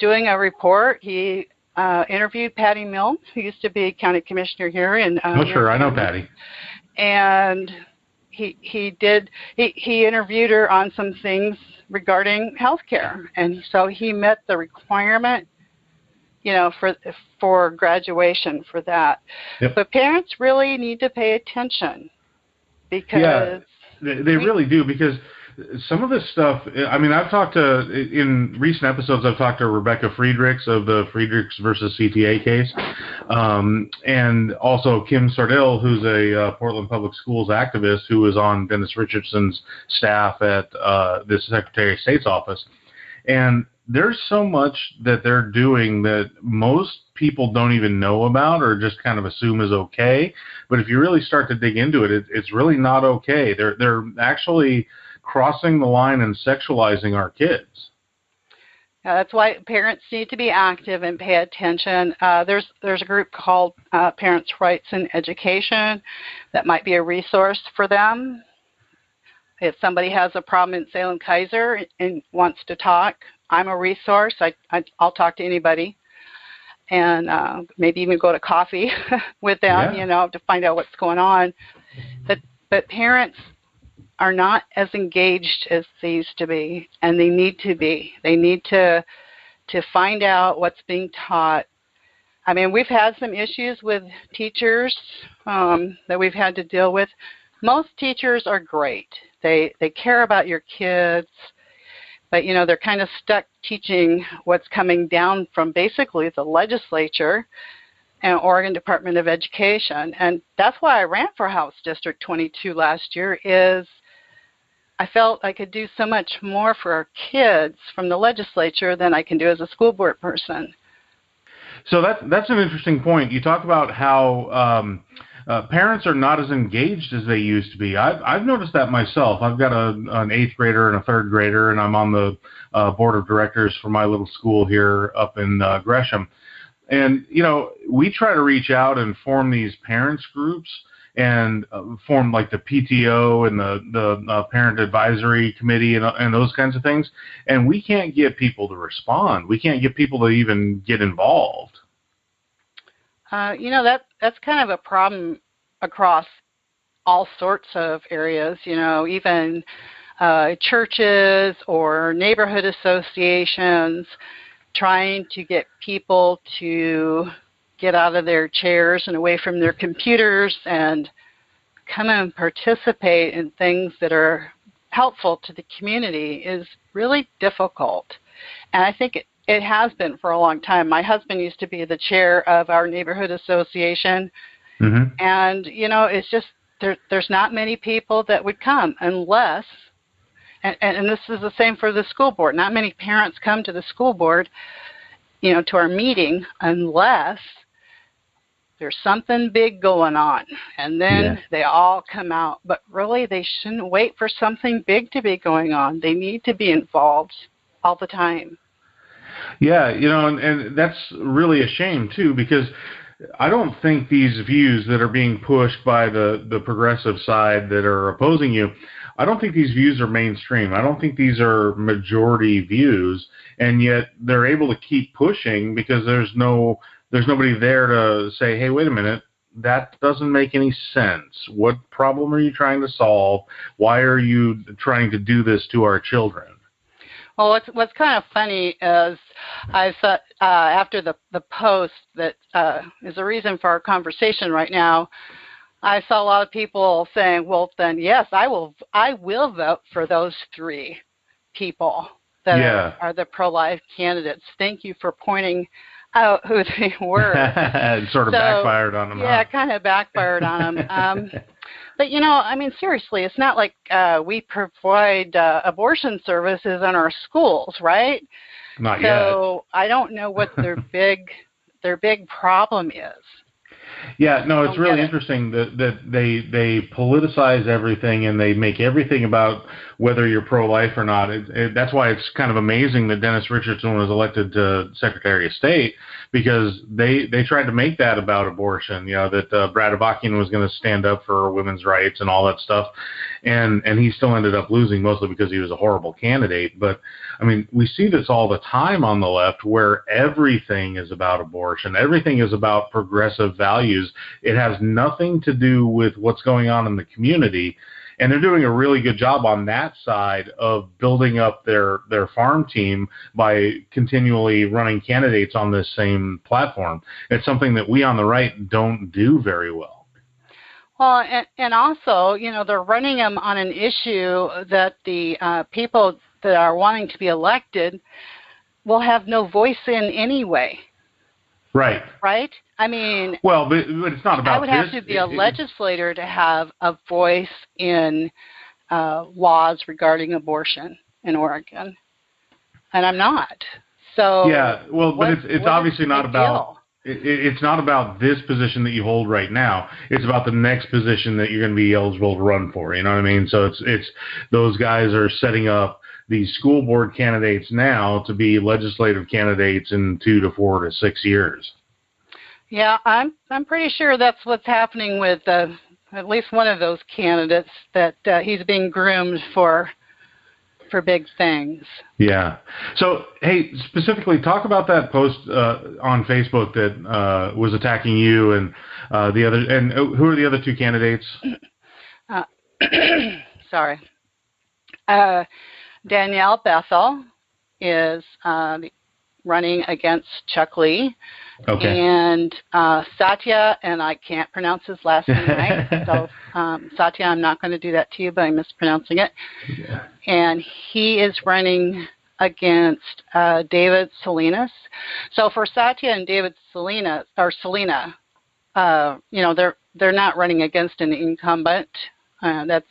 doing a report. He interviewed Patty Milne, who used to be county commissioner here in sure, I know Patty. And he interviewed her on some things regarding healthcare, and so he met the requirement, you know, for graduation for that. Yep. But parents really need to pay attention because they really do, because some of this stuff, I mean, I've talked to, in recent episodes, I've talked to Rebecca Friedrichs of the Friedrichs versus CTA case, and also Kim Sardill, who's a Portland Public Schools activist who was on Dennis Richardson's staff at the Secretary of State's office. And there's so much that they're doing that most people don't even know about or just kind of assume is okay. But if you really start to dig into it, it's really not okay. They're actually crossing the line and sexualizing our kids. Yeah, that's why parents need to be active and pay attention. There's a group called Parents' Rights in Education that might be a resource for them. If somebody has a problem in Salem-Keizer and wants to talk, I'm a resource. I'll talk to anybody, and maybe even go to coffee with them, you know, to find out what's going on. But parents are not as engaged as they used to be, and they need to be. They need to find out what's being taught. I mean, we've had some issues with teachers that we've had to deal with. Most teachers are great. They care about your kids, but, you know, they're kind of stuck teaching what's coming down from basically the legislature and Oregon Department of Education. And that's why I ran for House District 22 last year, is I felt I could do so much more for our kids from the legislature than I can do as a school board person. So that's an interesting point. You talk about how parents are not as engaged as they used to be. I've noticed that myself. I've got an 8th grader and a 3rd grader, and I'm on the board of directors for my little school here up in Gresham. And, you know, we try to reach out and form these parents groups and form like the PTO and the parent advisory committee and those kinds of things. And we can't get people to respond. We can't get people to even get involved. You know, that's kind of a problem across all sorts of areas, you know, even churches or neighborhood associations, trying to get people to get out of their chairs and away from their computers and come and participate in things that are helpful to the community is really difficult. And I think it has been for a long time. My husband used to be the chair of our neighborhood association, Mm-hmm. And, you know, it's just there's not many people that would come unless, and this is the same for the school board. Not many parents come to the school board, you know, to our meeting unless there's something big going on. And then they all come out. But really, they shouldn't wait for something big to be going on. They need to be involved all the time. Yeah, you know, and that's really a shame, too, because I don't think these views that are being pushed by the progressive side that are opposing you, I don't think these views are mainstream. I don't think these are majority views, and yet they're able to keep pushing because there's nobody there to say, hey, wait a minute, that doesn't make any sense. What problem are you trying to solve? Why are you trying to do this to our children? Well, what's kind of funny is I thought after the post that is the reason for our conversation right now, I saw a lot of people saying, well, then, yes, I will vote for those three people that are the pro-life candidates. Thank you for pointing out who they were. It sort of backfired on them. Yeah, it kind of backfired on them. But, you know, I mean, seriously, it's not like we provide abortion services in our schools, right? Not yet. So I don't know what their big problem is. Yeah, no, it's really interesting that they politicize everything and they make everything about whether you're pro-life or not. That's why it's kind of amazing that Dennis Richardson was elected to Secretary of State, because they tried to make that about abortion, you know, that Brad Avakian was going to stand up for women's rights and all that stuff. And he still ended up losing, mostly because he was a horrible candidate. But, I mean, we see this all the time on the left, where everything is about abortion. Everything is about progressive values. It has nothing to do with what's going on in the community. And they're doing a really good job on that side of building up their farm team by continually running candidates on this same platform. It's something that we on the right don't do very well. Well, and also, you know, they're running them on an issue that the people that are wanting to be elected will have no voice in anyway. Right. Right? I mean, well, but it's not about I would have to be a legislator to have a voice in laws regarding abortion in Oregon, and I'm not. So yeah, well, but it's obviously not about it's not about this position that you hold right now. It's about the next position that you're going to be eligible to run for. You know what I mean? So it's those guys are setting up these school board candidates now to be legislative candidates in 2 to 4 to 6 years. Yeah, I'm pretty sure that's what's happening with at least one of those candidates, that he's being groomed for big things. Yeah. So, hey, specifically talk about that post on Facebook that was attacking you and who are the other two candidates? Sorry. Danielle Bethel is running against Chuck Lee. Okay. And Satya, and I can't pronounce his last name right, so Satya, I'm not going to do that to you by mispronouncing it. Yeah. And he is running against David Salinas. So for Satya and David Salinas, or Selena, you know, they're not running against an incumbent. That's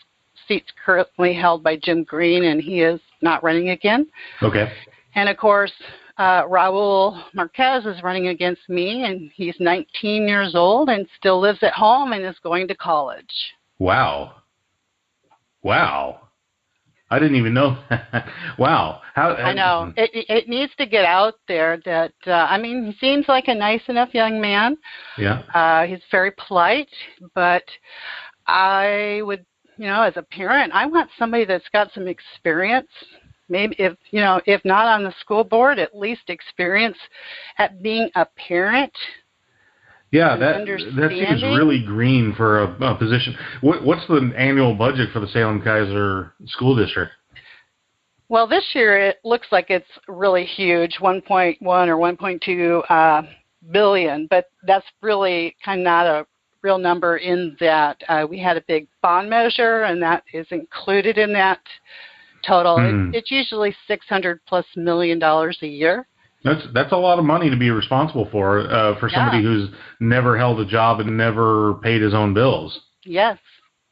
seat's currently held by Jim Green, and he is not running again. Okay. And of course, Raul Marquez is running against me, and he's 19 years old and still lives at home and is going to college. Wow. I didn't even know. Wow. I know. It needs to get out there that, I mean, he seems like a nice enough young man. Yeah. He's very polite, but I would, you know, as a parent, I want somebody that's got some experience. Maybe if not on the school board, at least experience at being a parent. Yeah, that seems really green for a position. What's the annual budget for the Salem-Keizer School District? Well, this year it looks like it's really huge, 1.1 or 1.2 billion, but that's really kind of not a real number in that. We had a big bond measure, and that is included in that total. It's usually $600+ million a year. That's a lot of money to be responsible for somebody who's never held a job and never paid his own bills. Yes,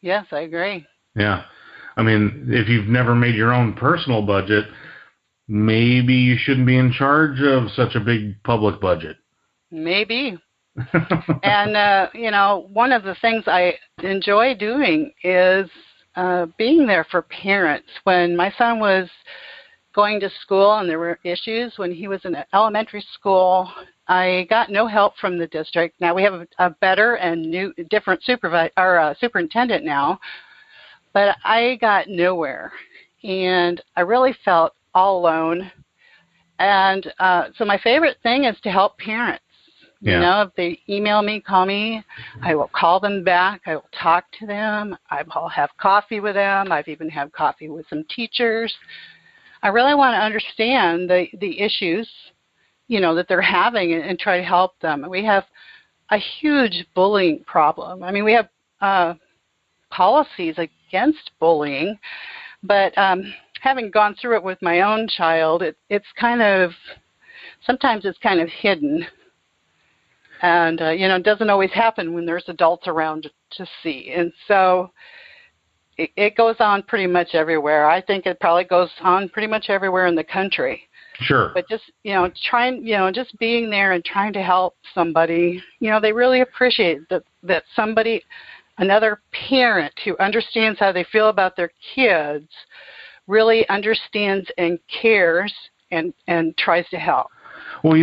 I agree. Yeah. I mean, if you've never made your own personal budget, maybe you shouldn't be in charge of such a big public budget. Maybe. And, one of the things I enjoy doing is being there for parents. When my son was going to school and there were issues when he was in elementary school, I got no help from the district. Now we have a better and different superintendent now, but I got nowhere. And I really felt all alone. And so my favorite thing is to help parents. Yeah. You know, if they email me, call me, I will call them back. I will talk to them. I'll have coffee with them. I've even had coffee with some teachers. I really want to understand the issues, that they're having and try to help them. We have a huge bullying problem. I mean, we have policies against bullying, but having gone through it with my own child, it's kind of, sometimes it's kind of hidden. And, it doesn't always happen when there's adults around to see. And so it goes on pretty much everywhere. I think it probably goes on pretty much everywhere in the country. Sure. But just, trying, just being there and trying to help somebody, they really appreciate that somebody, another parent who understands how they feel about their kids really understands and cares and tries to help. Well,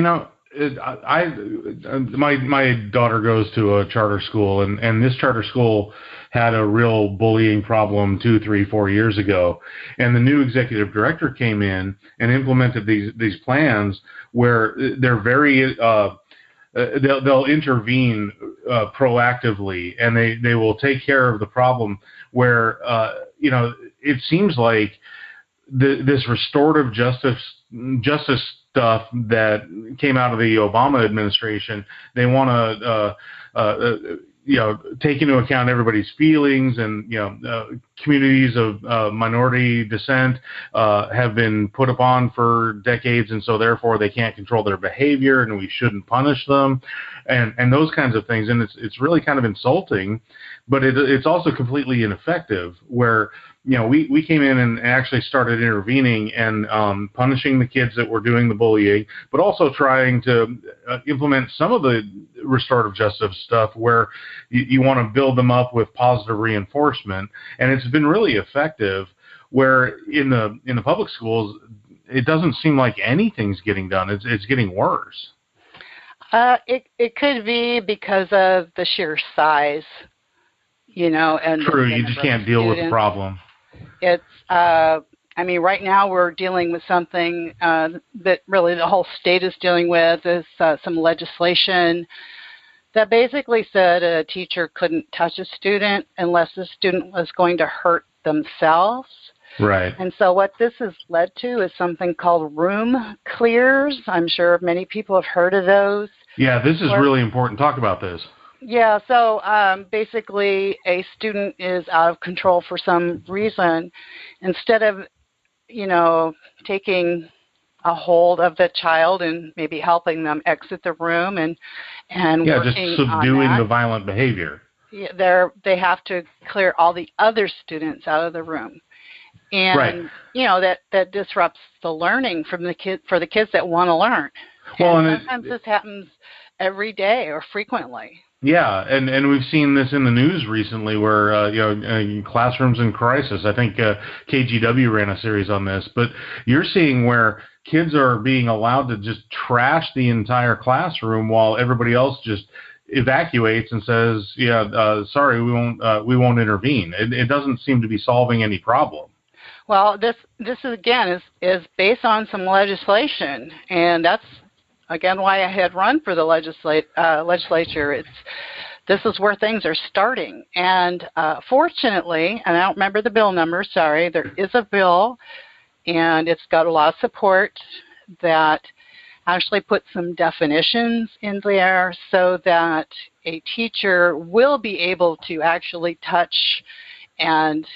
my daughter goes to a charter school, and this charter school had a real bullying problem 2, 3, 4 years ago. And the new executive director came in and implemented these plans where they're very, they'll intervene proactively, and they will take care of the problem where, it seems like this restorative justice stuff that came out of the Obama administration, they want to, take into account everybody's feelings, and, communities of minority descent have been put upon for decades, and so therefore they can't control their behavior, and we shouldn't punish them, and those kinds of things. And it's really kind of insulting, but it's also completely ineffective, where we came in and actually started intervening and punishing the kids that were doing the bullying, but also trying to implement some of the restorative justice stuff where you want to build them up with positive reinforcement. And it's been really effective, where in the public schools, it doesn't seem like anything's getting done. It's getting worse. It could be because of the sheer size, and true. You just can't deal with the problem. It's, right now we're dealing with something that really the whole state is dealing with is some legislation that basically said a teacher couldn't touch a student unless the student was going to hurt themselves. Right. And so what this has led to is something called room clears. I'm sure many people have heard of those. Yeah, this is really important. Talk about this. Yeah, so basically a student is out of control for some reason. Instead of, taking a hold of the child and maybe helping them exit the room and working just subduing the violent behavior. Yeah, they have to clear all the other students out of the room. And, right. That disrupts the learning for the kids that want to learn. Well, and sometimes this happens every day or frequently. Yeah, and we've seen this in the news recently where, classrooms in crisis. I think KGW ran a series on this. But you're seeing where kids are being allowed to just trash the entire classroom while everybody else just evacuates and says, sorry, we won't intervene. It doesn't seem to be solving any problem. Well, this is, again, is based on some legislation, and that's, again, why I had run for the legislature. This is where things are starting. And fortunately, and I don't remember the bill number, sorry, there is a bill, and it's got a lot of support that actually puts some definitions in there so that a teacher will be able to actually touch and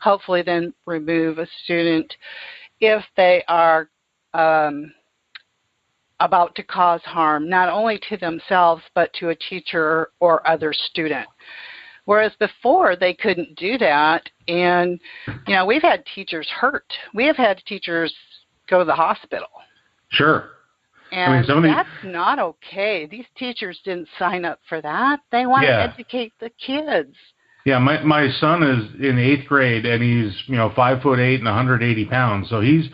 hopefully then remove a student if they are about to cause harm, not only to themselves, but to a teacher or other student. Whereas before, they couldn't do that. And, you know, we've had teachers hurt. We have had teachers go to the hospital. Sure. And I mean, that's not okay. These teachers didn't sign up for that. They want to educate the kids. Yeah, my son is in 8th grade, and he's, you know, 5'8" and 180 pounds. So he's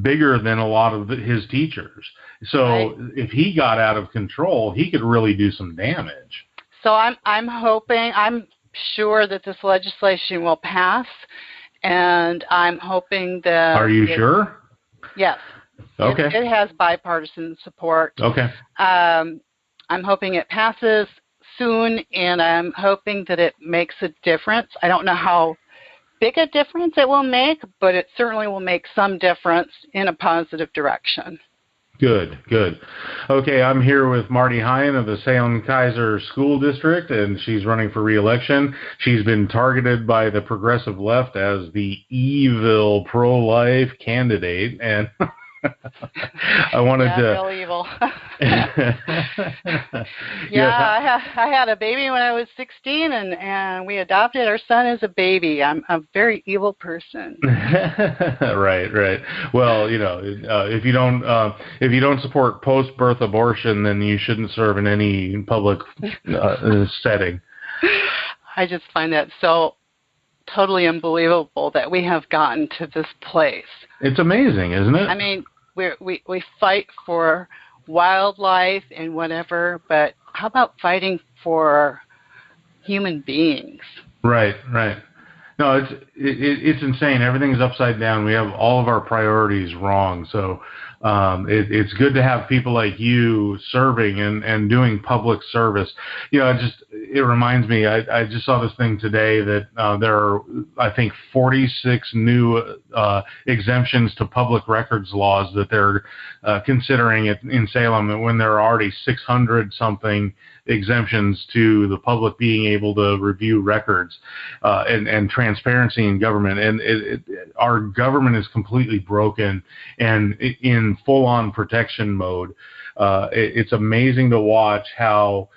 bigger than a lot of his teachers. So if he got out of control, he could really do some damage. So I'm hoping, I'm sure that this legislation will pass, and I'm hoping that. Are you sure? Yes. Okay. It has bipartisan support. Okay. I'm hoping it passes soon, and I'm hoping that it makes a difference. I don't know how big a difference it will make, but it certainly will make some difference in a positive direction. Good, good. Okay, I'm here with Marty Heyen of the Salem-Keizer School District, and she's running for re-election. She's been targeted by the progressive left as the evil pro-life candidate, and I wanted to. Real evil. I had a baby when I was 16, and we adopted our son as a baby. I'm a very evil person. Right. Well, you know, if you don't support post-birth abortion, then you shouldn't serve in any public setting. I just find that so totally unbelievable that we have gotten to this place. It's amazing, isn't it? I mean, we fight for wildlife and whatever, but how about fighting for human beings? Right. No, it's insane. Everything's upside down. We have all of our priorities wrong. So it's good to have people like you serving and doing public service. You know, it reminds me, I just saw this thing today that there are, I think, 46 new exemptions to public records laws that they're considering in Salem, when there are already 600-something exemptions to the public being able to review records and transparency in government. And our government is completely broken and in full-on protection mode. It's amazing to watch how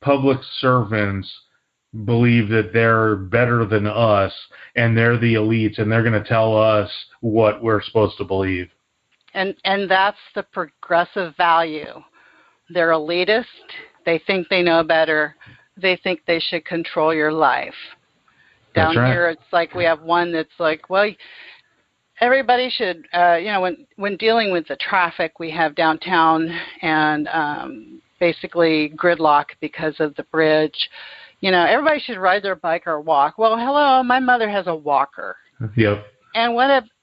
public servants believe that they're better than us and they're the elites and they're going to tell us what we're supposed to believe. And that's the progressive value. They're elitist. They think they know better. They think they should control your life. Down here, it's like we have one that's like, well, everybody should, when dealing with the traffic we have downtown and basically gridlock because of the bridge, you know, everybody should ride their bike or walk. Well, hello, my mother has a walker. Yep. And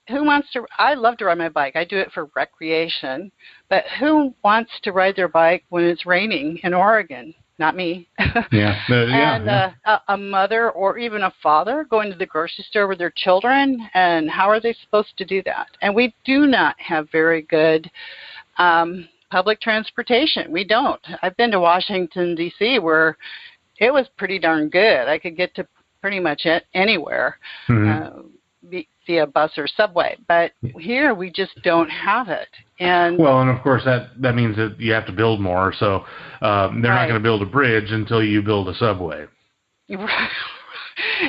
who wants to, I love to ride my bike. I do it for recreation, but who wants to ride their bike when it's raining in Oregon? Not me. Yeah. A mother or even a father going to the grocery store with their children, and how are they supposed to do that? And we do not have very good public transportation. We don't. I've been to Washington, D.C., where it was pretty darn good. I could get to pretty much anywhere. Mm-hmm. Via bus or subway, but here we just don't have it. And of course that means that you have to build more. So they're not going to build a bridge until you build a subway. Right.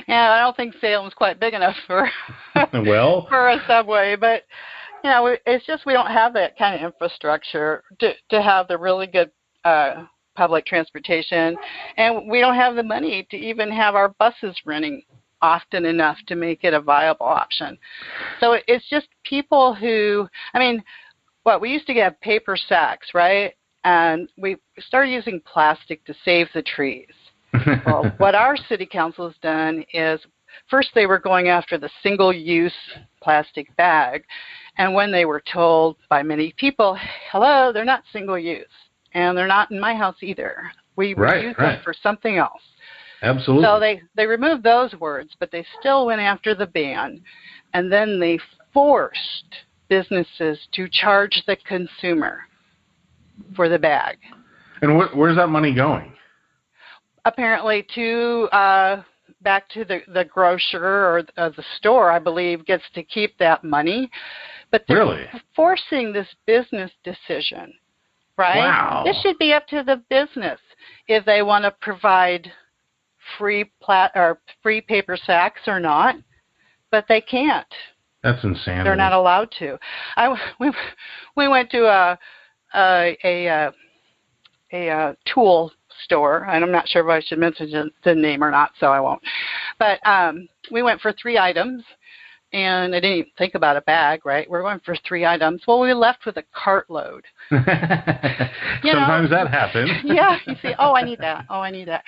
Yeah, I don't think Salem's quite big enough for for a subway, but you know, it's just we don't have that kind of infrastructure to have the really good public transportation, and we don't have the money to even have our buses running often enough to make it a viable option. So it's just people who, we used to get paper sacks, right? And we started using plastic to save the trees. Well, what our city council has done is first they were going after the single-use plastic bag. And when they were told by many people, hello, they're not single-use. And they're not in my house either. We use them for something else. Absolutely. So they removed those words, but they still went after the ban, and then they forced businesses to charge the consumer for the bag. And where's that money going? Apparently back to the grocer or the store, I believe, gets to keep that money. But they're forcing this business decision right? Wow. This should be up to the business if they want to provide free paper sacks or not, but they can't. That's insanity. They're not allowed to. We went to a tool store, and I'm not sure if I should mention the name or not, so I won't. But we went for 3 items, and I didn't even think about a bag, right? We're going for 3 items. Well, we left with a cartload. Sometimes that happens. Yeah, you see, oh, I need that. Oh, I need that.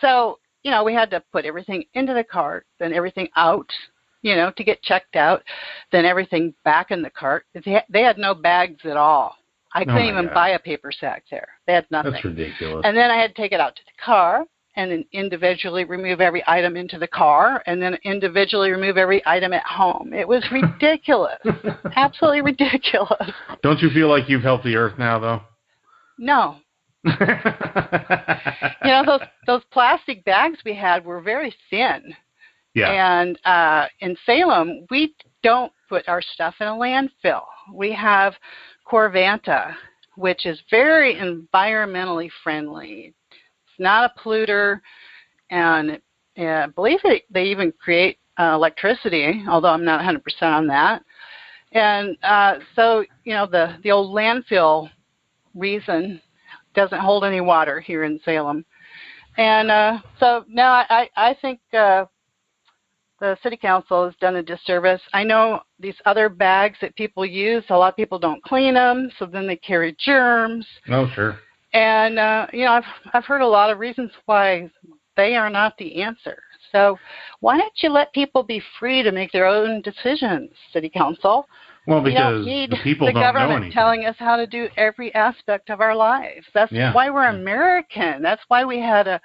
So, we had to put everything into the cart, then everything out, to get checked out, then everything back in the cart. They had no bags at all. I couldn't even buy a paper sack there. They had nothing. That's ridiculous. And then I had to take it out to the car and then individually remove every item into the car and then individually remove every item at home. It was ridiculous. Absolutely ridiculous. Don't you feel like you've helped the earth now, though? No. Those plastic bags we had were very thin. Yeah. And in Salem, we don't put our stuff in a landfill. We have Corvanta, which is very environmentally friendly. It's not a polluter, and I believe they even create electricity, although I'm not 100% on that. And so the old landfill reason doesn't hold any water here in Salem. And so I think the city council has done a disservice. I know these other bags that people use, a lot of people don't clean them, so then they carry germs. Oh, sure. And, I've heard a lot of reasons why they are not the answer. So why don't you let people be free to make their own decisions, city council? Well, because the people don't know anything. We don't need the government telling us how to do every aspect of our lives. That's why we're American. That's why we had a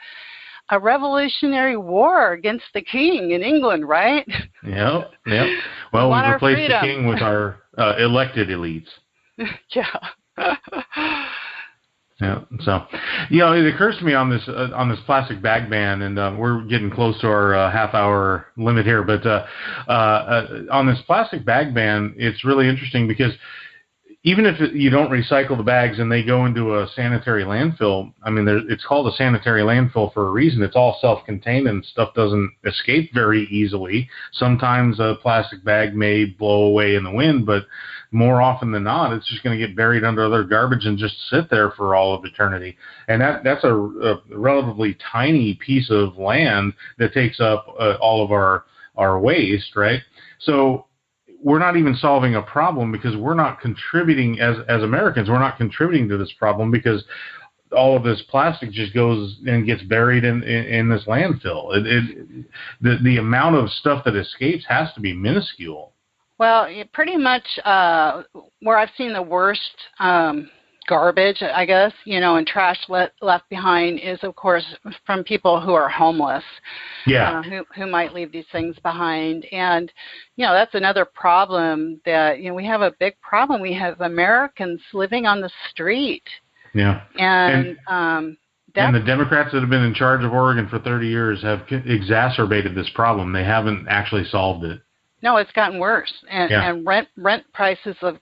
revolutionary war against the king in England, right? Yep. Well, we replaced the king with our elected elites. Yeah. So, it occurs to me on this plastic bag ban, and we're getting close to our half-hour limit here, but on this plastic bag ban, it's really interesting because even if you don't recycle the bags and they go into a sanitary landfill, I mean, it's called a sanitary landfill for a reason. It's all self-contained and stuff doesn't escape very easily. Sometimes a plastic bag may blow away in the wind, but more often than not, it's just going to get buried under other garbage and just sit there for all of eternity. And that's a relatively tiny piece of land that takes up all of our waste, right? So we're not even solving a problem because we're not contributing as Americans. We're not contributing to this problem because all of this plastic just goes and gets buried in this landfill. The amount of stuff that escapes has to be minuscule. Well, pretty much where I've seen the worst garbage, I guess, and trash left behind is, of course, from people who are homeless, who might leave these things behind. And, that's another problem that, we have a big problem. We have Americans living on the street. Yeah. And the Democrats that have been in charge of Oregon for 30 years have exacerbated this problem. They haven't actually solved it. No, it's gotten worse. And rent prices have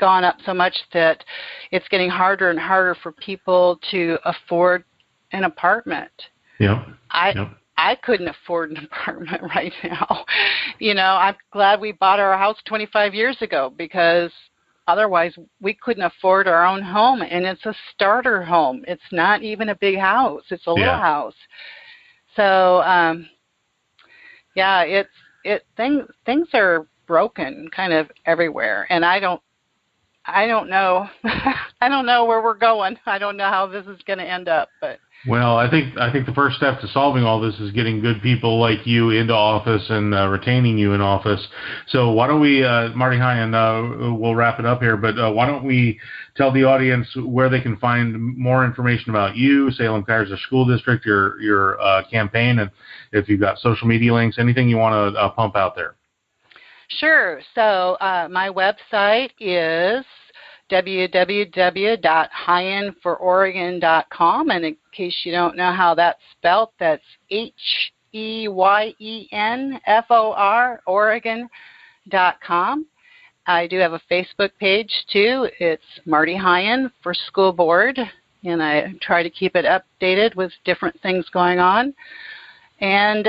gone up so much that it's getting harder and harder for people to afford an apartment. Yeah. I couldn't afford an apartment right now. I'm glad we bought our house 25 years ago because otherwise we couldn't afford our own home, and it's a starter home. It's not even a big house. It's a little house. So things are broken kind of everywhere, and I don't know. I don't know where we're going. I don't know how this is going to end up. But well, I think the first step to solving all this is getting good people like you into office and retaining you in office. So why don't we, Marty Heyen, we'll wrap it up here, but why don't we tell the audience where they can find more information about you, Salem-Keizer School District, your campaign, and if you've got social media links, anything you want to pump out there. Sure. So my website is www.heyenfororegon.com. And in case you don't know how that's spelled, that's HEYEN FOR Oregon.com. I do have a Facebook page too. It's Marty Heyen for school board, and I try to keep it updated with different things going on. And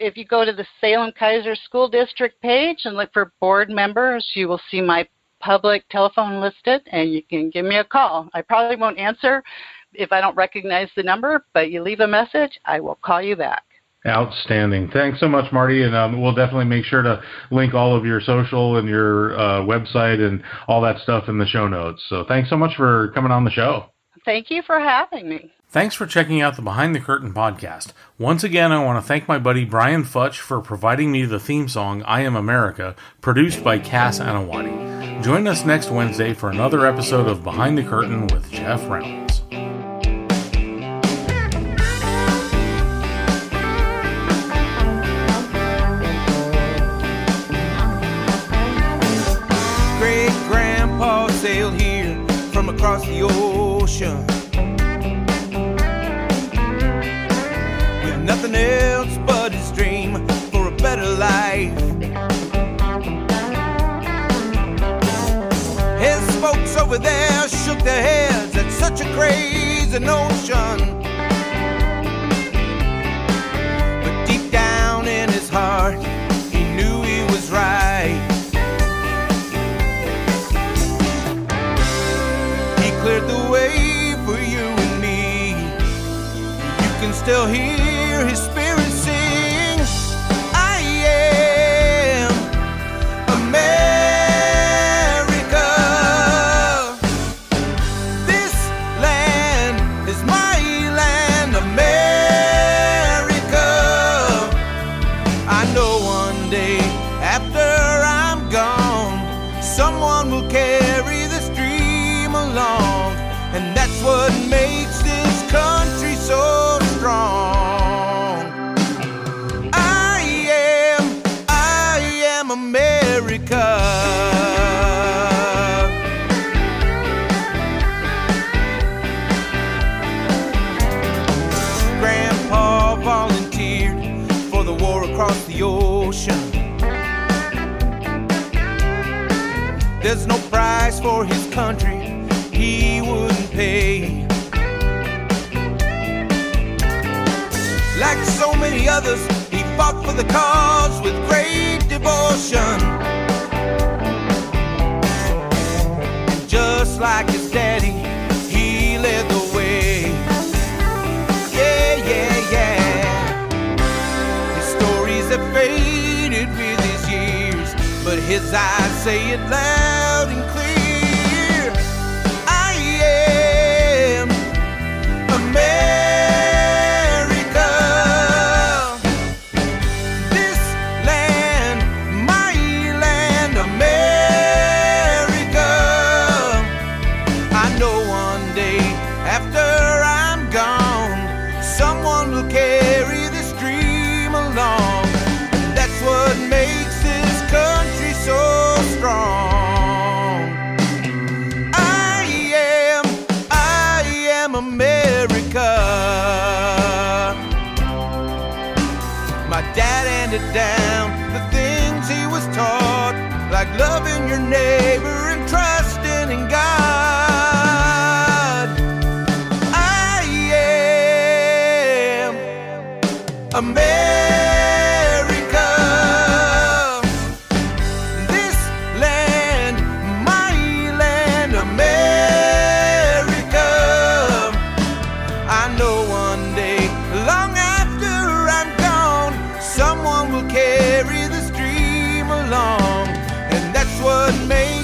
if you go to the Salem-Keizer School District page and look for board members, you will see my public telephone listed, and you can give me a call. I probably won't answer if I don't recognize the number, but you leave a message, I will call you back. Outstanding. Thanks so much, Marty, and we'll definitely make sure to link all of your social and your website and all that stuff in the show notes. So thanks so much for coming on the show. Thank you for having me. Thanks for checking out the Behind the Curtain podcast. Once again, I want to thank my buddy Brian Futch for providing me the theme song, I Am America, produced by Cass Anawati. Join us next Wednesday for another episode of Behind the Curtain with Jeff Reynolds. Great-grandpa sailed here from across the ocean. Nothing else but his dream for a better life. His folks over there shook their heads at such a crazy notion, but deep down in his heart he knew he was right. He cleared the way for you and me. You can still hear his spirit sing, I am America. This land is my land, America. I know one day after I'm gone, someone will carry this dream along, and that's what makes this country so strong. Grandpa volunteered for the war across the ocean. There's no price for his country he wouldn't pay. Like so many others, he fought for the cause with great devotion. Just like his daddy, he led the way. Yeah, yeah, yeah. His stories have faded with his years, but his eyes say it loud and clear. I am America. This land, my land, America. Down the things he was taught, like loving your neighbor and trusting in God. I am America. This land, my land, America. I know one day, long after I'm gone, someone will carry this dream along, and that's what makes